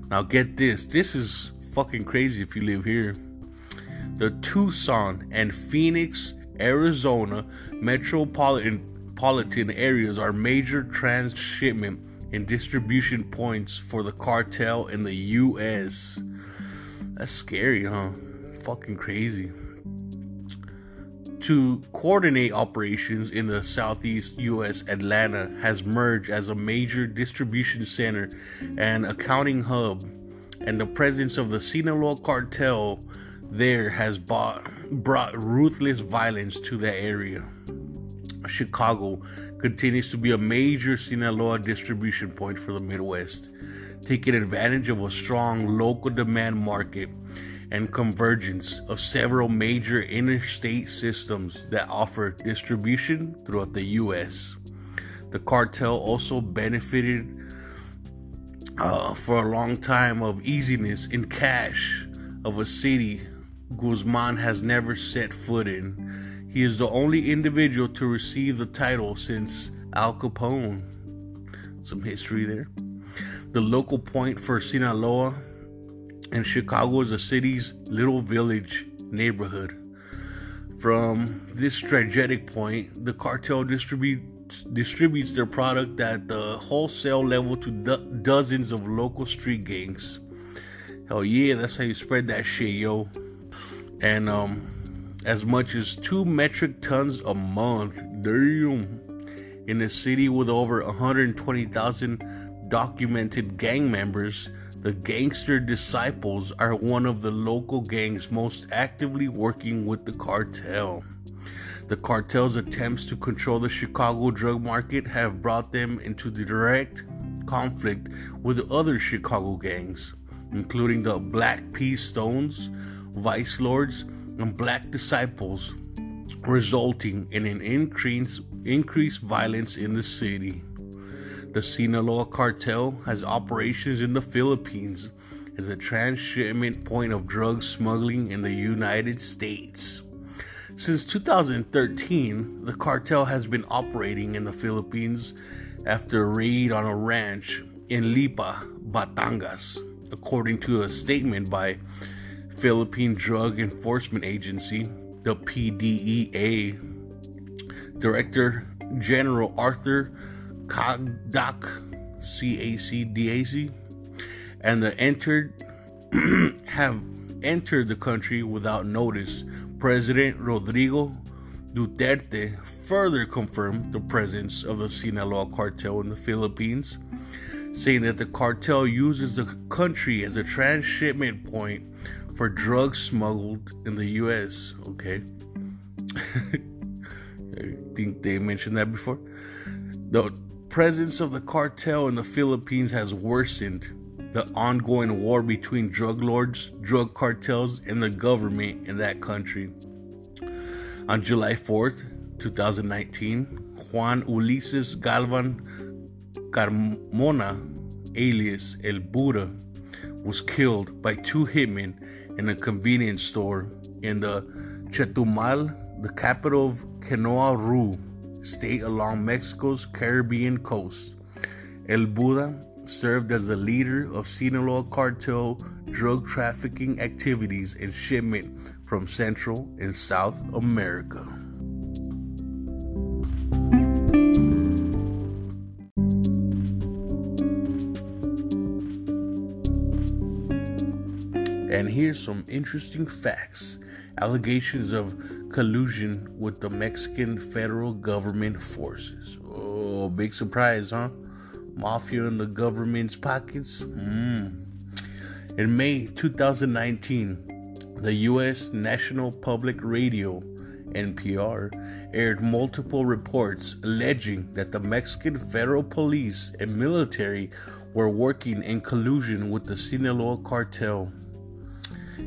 Now get this, this is fucking crazy if you live here. The Tucson and Phoenix, Arizona metropolitan areas are major transshipment and distribution points for the cartel in the U.S. That's scary, huh? Fucking crazy. To coordinate operations in the southeast U.S., Atlanta has merged as a major distribution center and accounting hub, and the presence of the Sinaloa cartel there has brought ruthless violence to that area. Chicago continues to be a major Sinaloa distribution point for the Midwest, taking advantage of a strong local demand market and convergence of several major interstate systems that offer distribution throughout the U.S. The cartel also benefited for a long time of easiness in cash of a city Guzman has never set foot in. He is the only individual to receive the title since Al Capone. Some history there. The local point for Sinaloa and Chicago is the city's Little Village neighborhood. From this strategic point, the cartel distributes their product at the wholesale level to dozens of local street gangs. Hell yeah, that's how you spread that shit, yo. And as much as 2 metric tons a month, damn, in a city with over 120,000 documented gang members, the gangster disciples are one of the local gangs most actively working with the cartel. The cartel's attempts to control the Chicago drug market have brought them into direct conflict with other Chicago gangs, including the Black Peace Stones, Vice Lords, and Black Disciples, resulting in an increased violence in the city. The Sinaloa cartel has operations in the Philippines as a transshipment point of drug smuggling in the United States. Since 2013, the cartel has been operating in the Philippines after a raid on a ranch in Lipa, Batangas, according to a statement by Philippine Drug Enforcement Agency, the PDEA. Director General Arthur Cagdac, C-A-C-D-A-C, and have entered the country without notice. President Rodrigo Duterte further confirmed the presence of the Sinaloa cartel in the Philippines, saying that the cartel uses the country as a transshipment point for drugs smuggled in the U.S. Okay. I think they mentioned that before. The presence of the cartel in the Philippines has worsened the ongoing war between drug lords, drug cartels, and the government in that country. On July 4th, 2019, Juan Ulises Galvan Carmona, alias El Buda, was killed by two hitmen in a convenience store in the Chetumal, the capital of Quintana Roo state along Mexico's Caribbean coast. El Buda served as the leader of Sinaloa cartel drug trafficking activities and shipment from Central and South America. And here's some interesting facts. Allegations of collusion with the Mexican federal government forces. Oh, big surprise, huh? Mafia in the government's pockets? In May 2019, the U.S. National Public Radio, NPR, aired multiple reports alleging that the Mexican federal police and military were working in collusion with the Sinaloa cartel.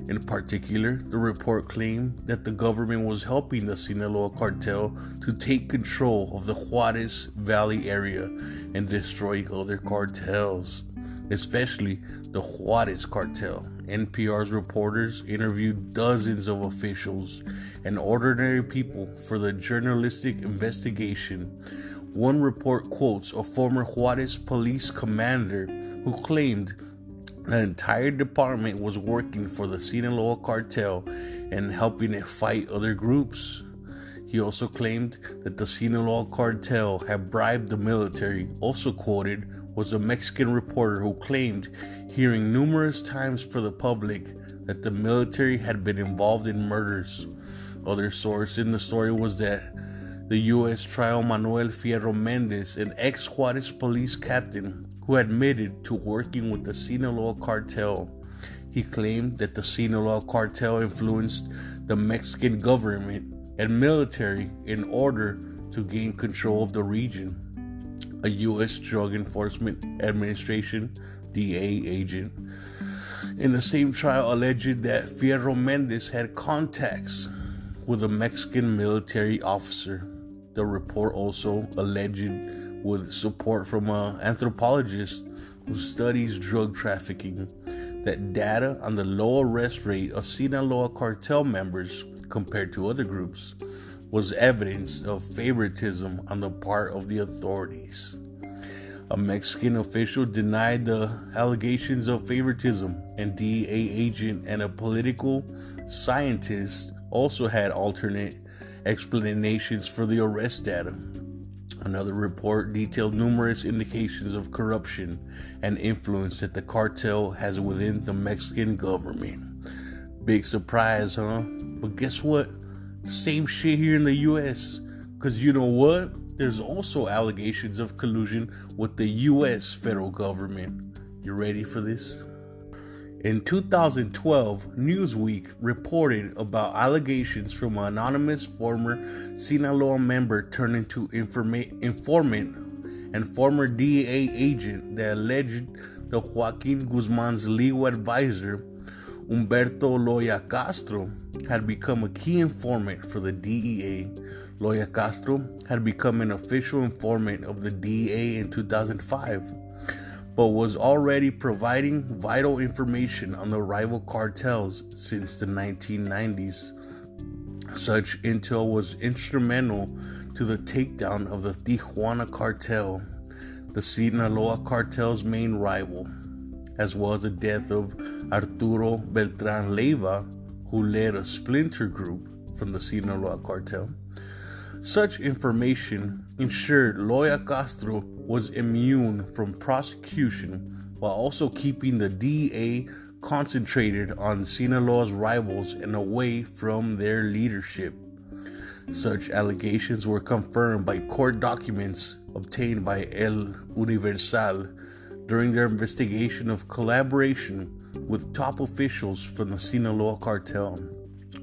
In particular, the report claimed that the government was helping the Sinaloa cartel to take control of the Juarez Valley area and destroying other cartels, especially the Juarez Cartel. NPR's reporters interviewed dozens of officials and ordinary people for the journalistic investigation. One report quotes a former Juarez police commander who claimed the entire department was working for the Sinaloa cartel and helping it fight other groups. He also claimed that the Sinaloa cartel had bribed the military. Also quoted was a Mexican reporter who claimed hearing numerous times for the public that the military had been involved in murders. Other source in the story was that the U.S. trial Manuel Fierro Mendez, an ex-Juarez police captain who admitted to working with the Sinaloa cartel. He claimed that the Sinaloa cartel influenced the Mexican government and military in order to gain control of the region. A U.S. Drug Enforcement Administration DEA agent in the same trial alleged that Fierro Mendez had contacts with a Mexican military officer. The report also alleged with support from an anthropologist who studies drug trafficking that data on the low arrest rate of Sinaloa cartel members compared to other groups was evidence of favoritism on the part of the authorities. A Mexican official denied the allegations of favoritism, and DEA agent and a political scientist also had alternate explanations for the arrest data. Another report detailed numerous indications of corruption and influence that the cartel has within the Mexican government. Big surprise, huh? But guess what? Same shit here in the U.S. Because you know what? There's also allegations of collusion with the U.S. federal government. You ready for this? In 2012, Newsweek reported about allegations from an anonymous former Sinaloa member turned into informant and former DEA agent that alleged the Joaquin Guzman's legal advisor, Humberto Loya Castro, had become a key informant for the DEA. Loya Castro had become an official informant of the DEA in 2005. But was already providing vital information on the rival cartels since the 1990s. Such intel was instrumental to the takedown of the Tijuana Cartel, the Sinaloa Cartel's main rival, as well as the death of Arturo Beltran Leiva, who led a splinter group from the Sinaloa Cartel. Such information ensured Loya Castro was immune from prosecution while also keeping the DA concentrated on Sinaloa's rivals and away from their leadership. Such allegations were confirmed by court documents obtained by El Universal during their investigation of collaboration with top officials from the Sinaloa cartel.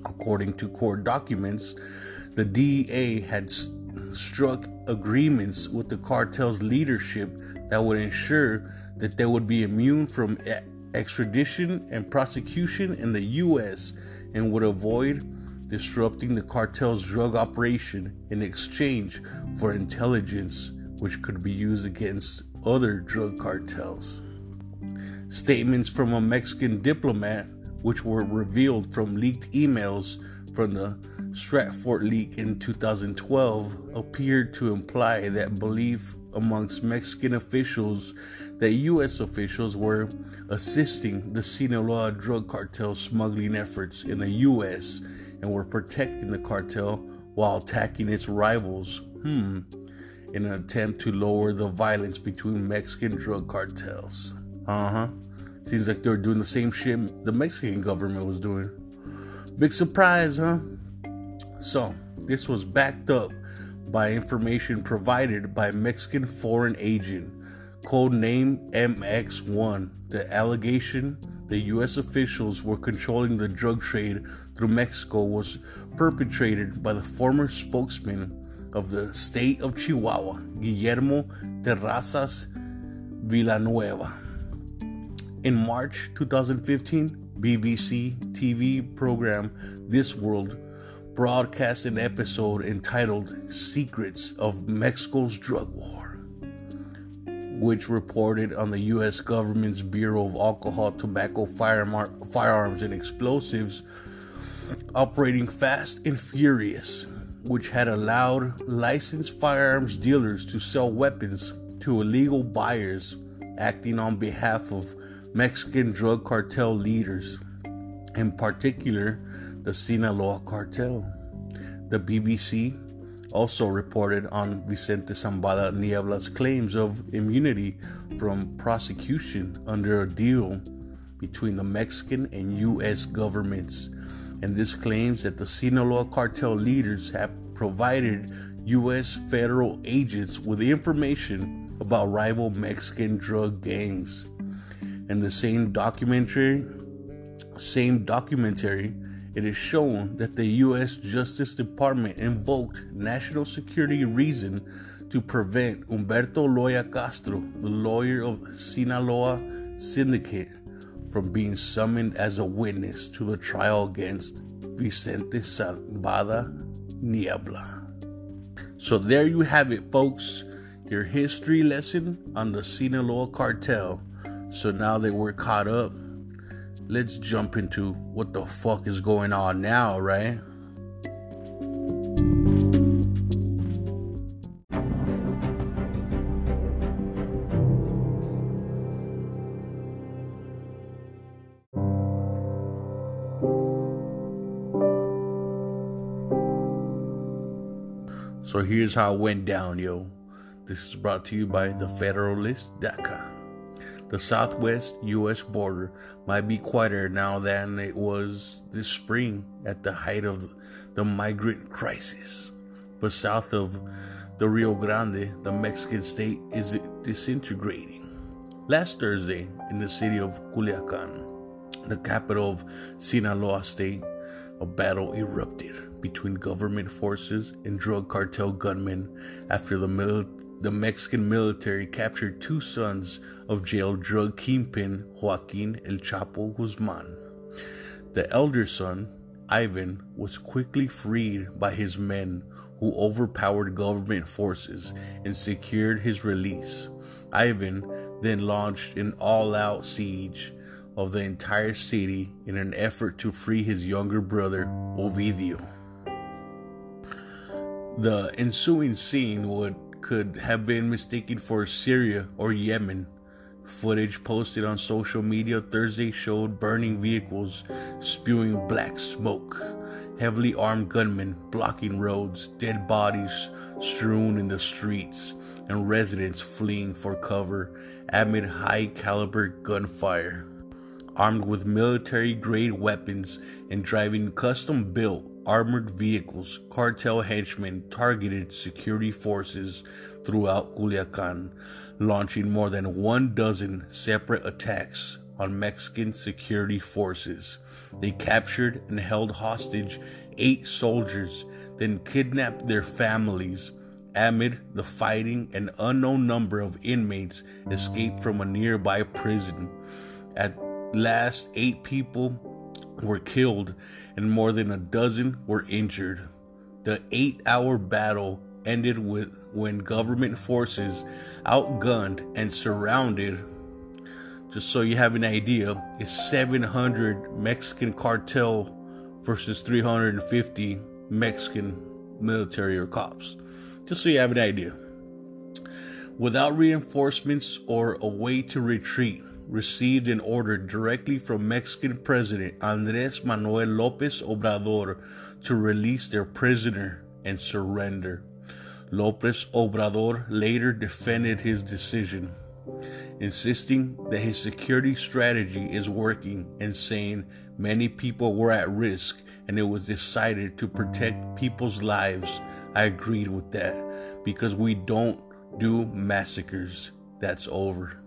According to court documents, the DEA had struck agreements with the cartel's leadership that would ensure that they would be immune from extradition and prosecution in the U.S. and would avoid disrupting the cartel's drug operation in exchange for intelligence, which could be used against other drug cartels. Statements from a Mexican diplomat, which were revealed from leaked emails from the Stratford leak in 2012, appeared to imply that belief amongst Mexican officials that U.S. officials were assisting the Sinaloa drug cartel smuggling efforts in the U.S. and were protecting the cartel while attacking its rivals, in an attempt to lower the violence between Mexican drug cartels. Seems like they were doing the same shit the Mexican government was doing. Big surprise, huh? So, this was backed up by information provided by Mexican foreign agent, codename MX1. The allegation that U.S. officials were controlling the drug trade through Mexico was perpetrated by the former spokesman of the state of Chihuahua, Guillermo Terrazas Villanueva. In March 2015, BBC TV program This World broadcast an episode entitled Secrets of Mexico's Drug War, which reported on the U.S. government's Bureau of Alcohol, Tobacco, Firearms, and Explosives operating fast and furious, which had allowed licensed firearms dealers to sell weapons to illegal buyers, acting on behalf of Mexican drug cartel leaders, in particular the Sinaloa cartel. The BBC also reported on Vicente Zambada Niebla's claims of immunity from prosecution under a deal between the Mexican and U.S. governments, and this claims that the Sinaloa cartel leaders have provided U.S. federal agents with information about rival Mexican drug gangs. In the same documentary, it is shown that the U.S. Justice Department invoked national security reason to prevent Humberto Loya Castro, the lawyer of Sinaloa Syndicate, from being summoned as a witness to the trial against Vicente Zambada Niebla. So there you have it, folks, your history lesson on the Sinaloa cartel. So now that we're caught up, let's jump into what the fuck is going on now, right? So here's how it went down, yo. This is brought to you by thefederalist.com. The southwest U.S. border might be quieter now than it was this spring at the height of the migrant crisis, but south of the Rio Grande, the Mexican state is disintegrating. Last Thursday, in the city of Culiacan, the capital of Sinaloa state, a battle erupted between government forces and drug cartel gunmen after the Mexican military captured two sons of jailed drug kingpin Joaquin El Chapo Guzman. The elder son, Ivan, was quickly freed by his men, who overpowered government forces and secured his release. Ivan then launched an all-out siege of the entire city in an effort to free his younger brother, Ovidio. The ensuing scene could have been mistaken for Syria or Yemen. Footage posted on social media Thursday showed burning vehicles spewing black smoke heavily armed gunmen blocking roads, dead bodies strewn in the streets, and residents fleeing for cover amid high-caliber gunfire. Armed with military-grade weapons and driving custom-built armored vehicles, cartel henchmen targeted security forces throughout Culiacan, launching more than 1 dozen separate attacks on Mexican security forces. They captured and held hostage 8 soldiers, then kidnapped their families. Amid the fighting, an unknown number of inmates escaped from a nearby prison. At last, 8 people were killed and more than 12 were injured. The 8-hour battle ended when government forces outgunned and surrounded, just so you have an idea, is 700 Mexican cartel versus 350 Mexican military or cops, just so you have an idea. Without reinforcements or a way to retreat, received an order directly from Mexican President Andrés Manuel López Obrador to release their prisoner and surrender. López Obrador later defended his decision, insisting that his security strategy is working and saying many people were at risk and it was decided to protect people's lives. I agreed with that because we don't do massacres. That's over.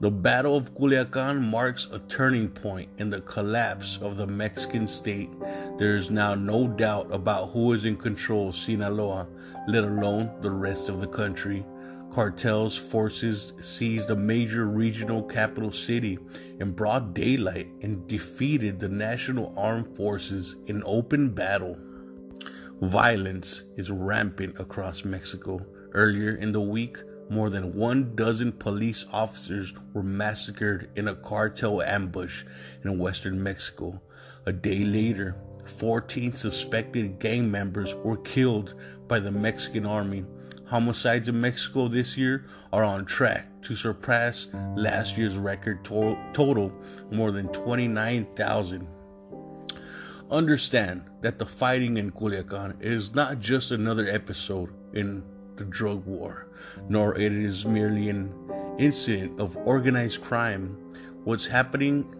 The Battle of Culiacan marks a turning point in the collapse of the Mexican state. There is now no doubt about who is in control of Sinaloa, let alone the rest of the country. Cartels' forces seized a major regional capital city in broad daylight and defeated the national armed forces in open battle. Violence is rampant across Mexico. Earlier in the week, more than 12 police officers were massacred in a cartel ambush in western Mexico. A day later, 14 suspected gang members were killed by the Mexican army. Homicides in Mexico this year are on track to surpass last year's record total, more than 29,000. Understand that the fighting in Culiacan is not just another episode in the drug war, nor it is merely an incident of organized crime. What's happening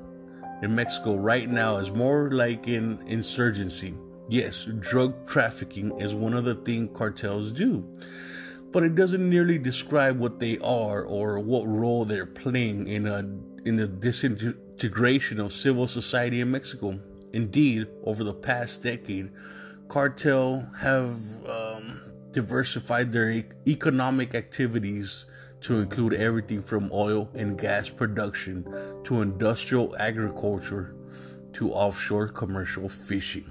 in Mexico right now is more like an insurgency. Yes, drug trafficking is one of the things cartels do, but it doesn't nearly describe what they are or what role they're playing in the disintegration of civil society in Mexico. Indeed, over the past decade, cartel have diversified their economic activities to include everything from oil and gas production to industrial agriculture to offshore commercial fishing.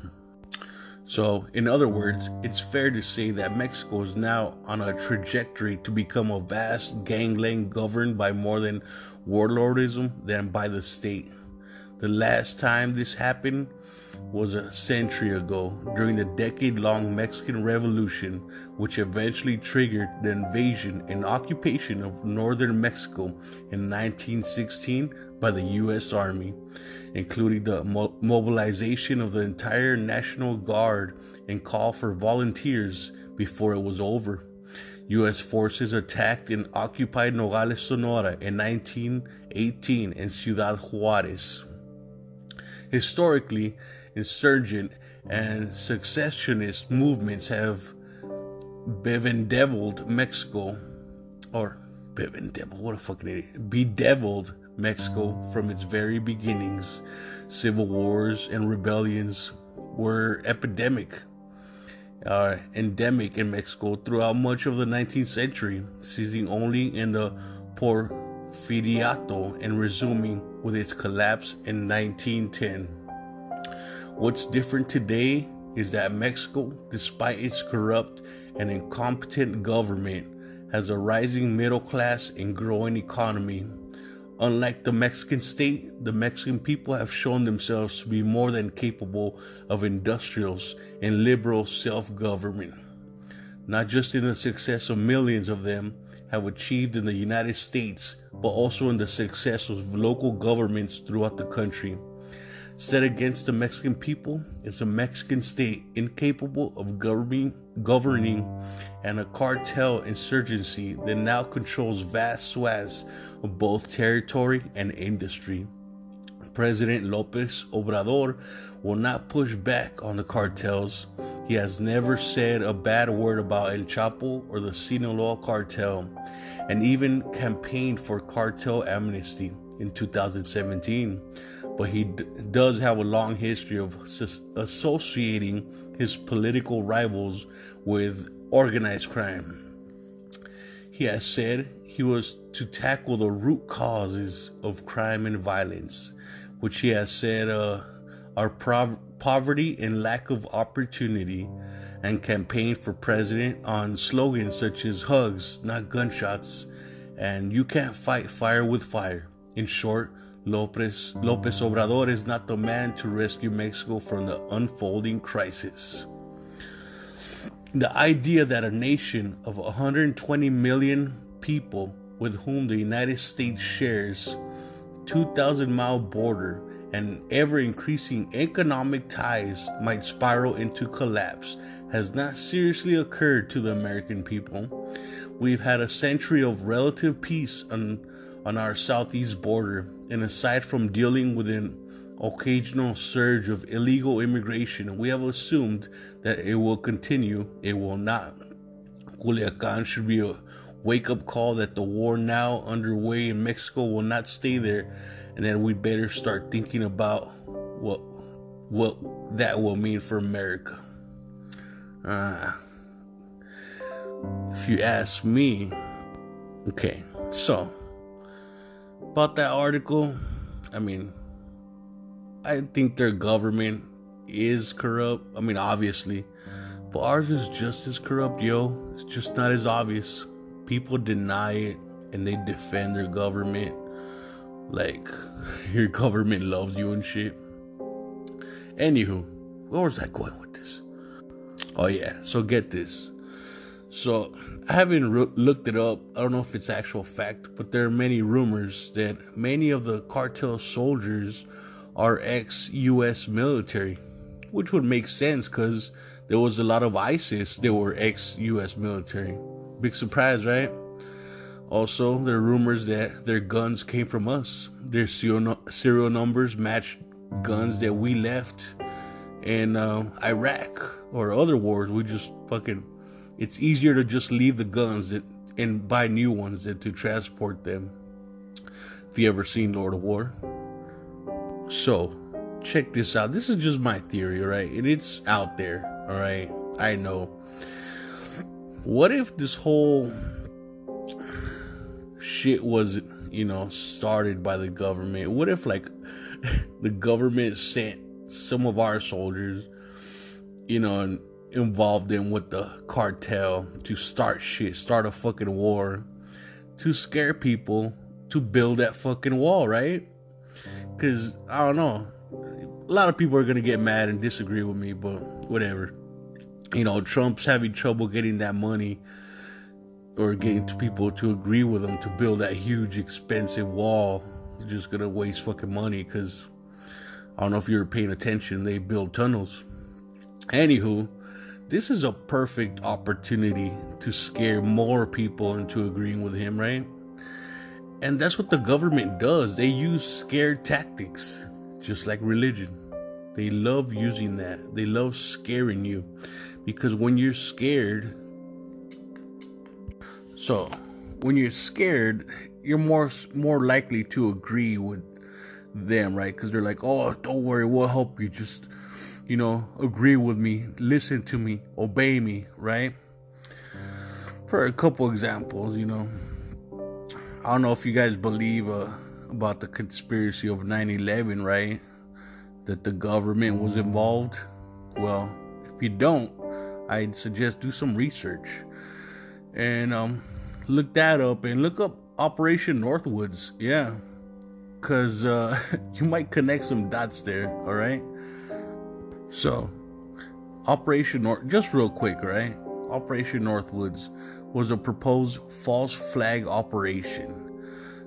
So, in other words, it's fair to say that Mexico is now on a trajectory to become a vast gangland governed by more than warlordism than by the state. The last time this happened was a century ago, during the decade-long Mexican Revolution, which eventually triggered the invasion and occupation of northern Mexico in 1916 by the U.S. Army, including the mobilization of the entire National Guard and call for volunteers before it was over. U.S. forces attacked and occupied Nogales, Sonora in 1918 and Ciudad Juarez. Historically, insurgent and secessionist movements have bedeviled Mexico from its very beginnings. Civil wars and rebellions were endemic in Mexico throughout much of the 19th century, ceasing only in the Porfiriato and resuming with its collapse in 1910. What's different today is that Mexico, despite its corrupt and incompetent government, has a rising middle class and growing economy. Unlike the Mexican state, the Mexican people have shown themselves to be more than capable of industrials and liberal self-government. Not just in the success of millions of them have achieved in the United States, but also in the success of local governments throughout the country. set against the Mexican people is a Mexican state incapable of governing and a cartel insurgency that now controls vast swaths of both territory and industry. President López Obrador will not push back on the cartels. He has never said a bad word about El Chapo or the Sinaloa cartel, and even campaigned for cartel amnesty in 2017. But he does have a long history of associating his political rivals with organized crime. He has said he was to tackle the root causes of crime and violence, which he has said are poverty and lack of opportunity, and campaigned for president on slogans such as hugs, not gunshots, and you can't fight fire with fire. In short, López Obrador is not the man to rescue Mexico from the unfolding crisis. The idea that a nation of 120 million people with whom the United States shares 2,000-mile border and ever-increasing economic ties might spiral into collapse has not seriously occurred to the American people. We've had a century of relative peace on our southeast border, and aside from dealing with an occasional surge of illegal immigration, we have assumed that it will continue. It will not. Culiacan should be a wake-up call that the war now underway in Mexico will not stay there, and that we better start thinking about what that will mean for America. If you ask me, okay, so about that article, I mean, I think their government is corrupt. I mean, obviously, but ours is just as corrupt, yo. It's just not as obvious. People deny it and they defend their government like your government loves you and shit. Anywho, where was I going with this? Oh yeah, so get this. So, I haven't looked it up. I don't know if it's actual fact, but there are many rumors that many of the cartel soldiers are ex-U.S. military, which would make sense because there was a lot of ISIS that were ex-U.S. military. Big surprise, right? Also, there are rumors that their guns came from us. Their serial numbers matched guns that we left in Iraq or other wars. We just fucking... It's easier to just leave the guns and buy new ones than to transport them. If you ever seen Lord of War. So, check this out. This is just my theory, right? And it's out there, all right? I know. What if this whole shit was, you know, started by the government? What if, like, the government sent some of our soldiers, you know, and involved in with the cartel to start a fucking war, to scare people, to build that fucking wall, right? Because I don't know, a lot of people are gonna get mad and disagree with me, but whatever. You know, Trump's having trouble getting that money or getting people to agree with him to build that huge expensive wall. He's just gonna waste fucking money because I don't know if you're paying attention, they build tunnels. Anywho, this is a perfect opportunity to scare more people into agreeing with him, right? And that's what the government does. They use scare tactics, just like religion. They love using that. They love scaring you, because when you're scared, you're more likely to agree with them, right? Because they're like, oh, don't worry, we'll help you. Just, you know, agree with me, listen to me, obey me, right? For a couple examples, you know, I don't know if you guys believe about the conspiracy of 9/11, right? That the government was involved. Well, if you don't, I'd suggest do some research and look that up, and look up Operation Northwoods, yeah, because you might connect some dots there, all right? So, Operation Northwoods was a proposed false flag operation.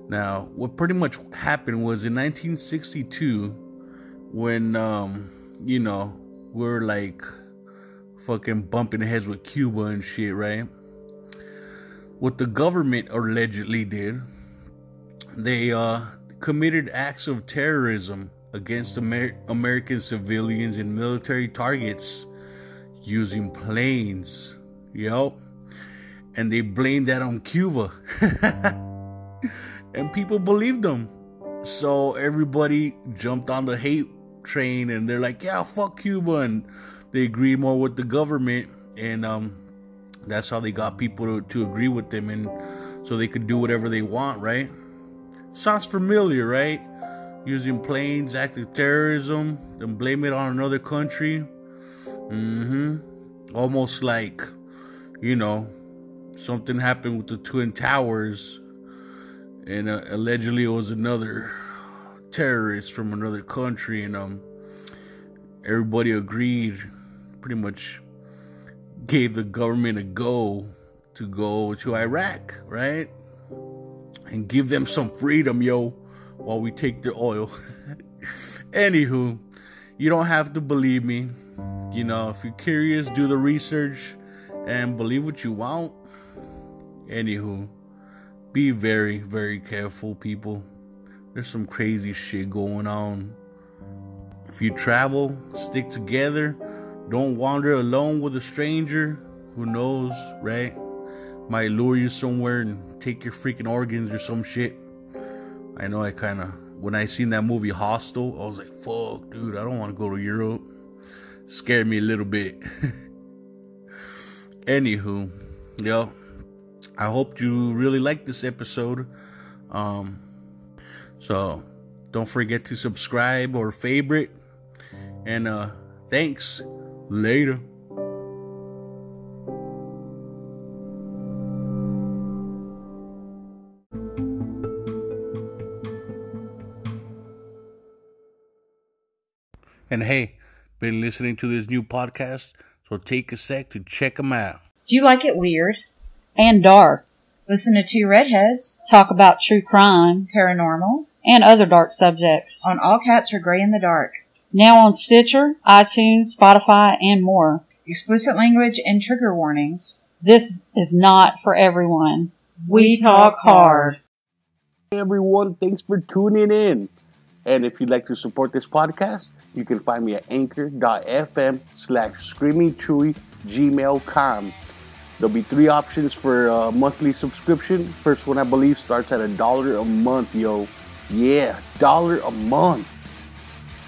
Now, what pretty much happened was in 1962, when, you know, we're like fucking bumping heads with Cuba and shit, right? What the government allegedly did, they committed acts of terrorism against American civilians and military targets using planes, yo. And they blamed that on Cuba. And people believed them. So everybody jumped on the hate train and they're like, yeah, fuck Cuba. And they agree more with the government. And that's how they got people to agree with them. And so they could do whatever they want, right? Sounds familiar, right? Using planes, acts of terrorism, then blame it on another country. Almost like, you know, something happened with the Twin Towers, and allegedly it was another terrorist from another country, and everybody agreed, pretty much gave the government a go to Iraq, right? And give them some freedom, yo, while we take their oil. Anywho, you don't have to believe me. You know, if you're curious, do the research and believe what you want. Anywho, be very, very careful, people. There's some crazy shit going on. If you travel, stick together. Don't wander alone with a stranger. Who knows, right? Might lure you somewhere and take your freaking organs or some shit. I know I kind of... When I seen that movie Hostel, I was like, fuck, dude, I don't want to go to Europe. Scared me a little bit. Anywho, yo, I hope you really liked this episode. So don't forget to subscribe or favorite. And thanks. Later. And hey, been listening to this new podcast, so take a sec to check them out. Do you like it weird? And dark. Listen to two redheads talk about true crime, paranormal, and other dark subjects on All Cats Are Grey in the Dark. Now on Stitcher, iTunes, Spotify, and more. Explicit language and trigger warnings. This is not for everyone. We talk hard. Hey everyone, thanks for tuning in. And if you'd like to support this podcast, you can find me at anchor.fm/screamingchewy.gmail.com. There'll be 3 options for a monthly subscription. First one, I believe, starts at $1 a month, yo. Yeah, $1 a month.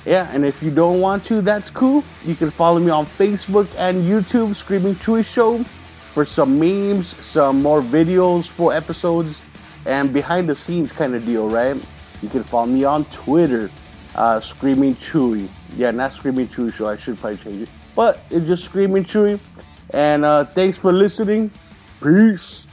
Yeah, and if you don't want to, that's cool. You can follow me on Facebook and YouTube, Screaming Chewy Show, for some memes, some more videos, full episodes, and behind-the-scenes kind of deal, right? You can follow me on Twitter, Screaming Chewy. Yeah, not Screaming Chewy Show. I should probably change it. But it's just Screaming Chewy. And thanks for listening. Peace.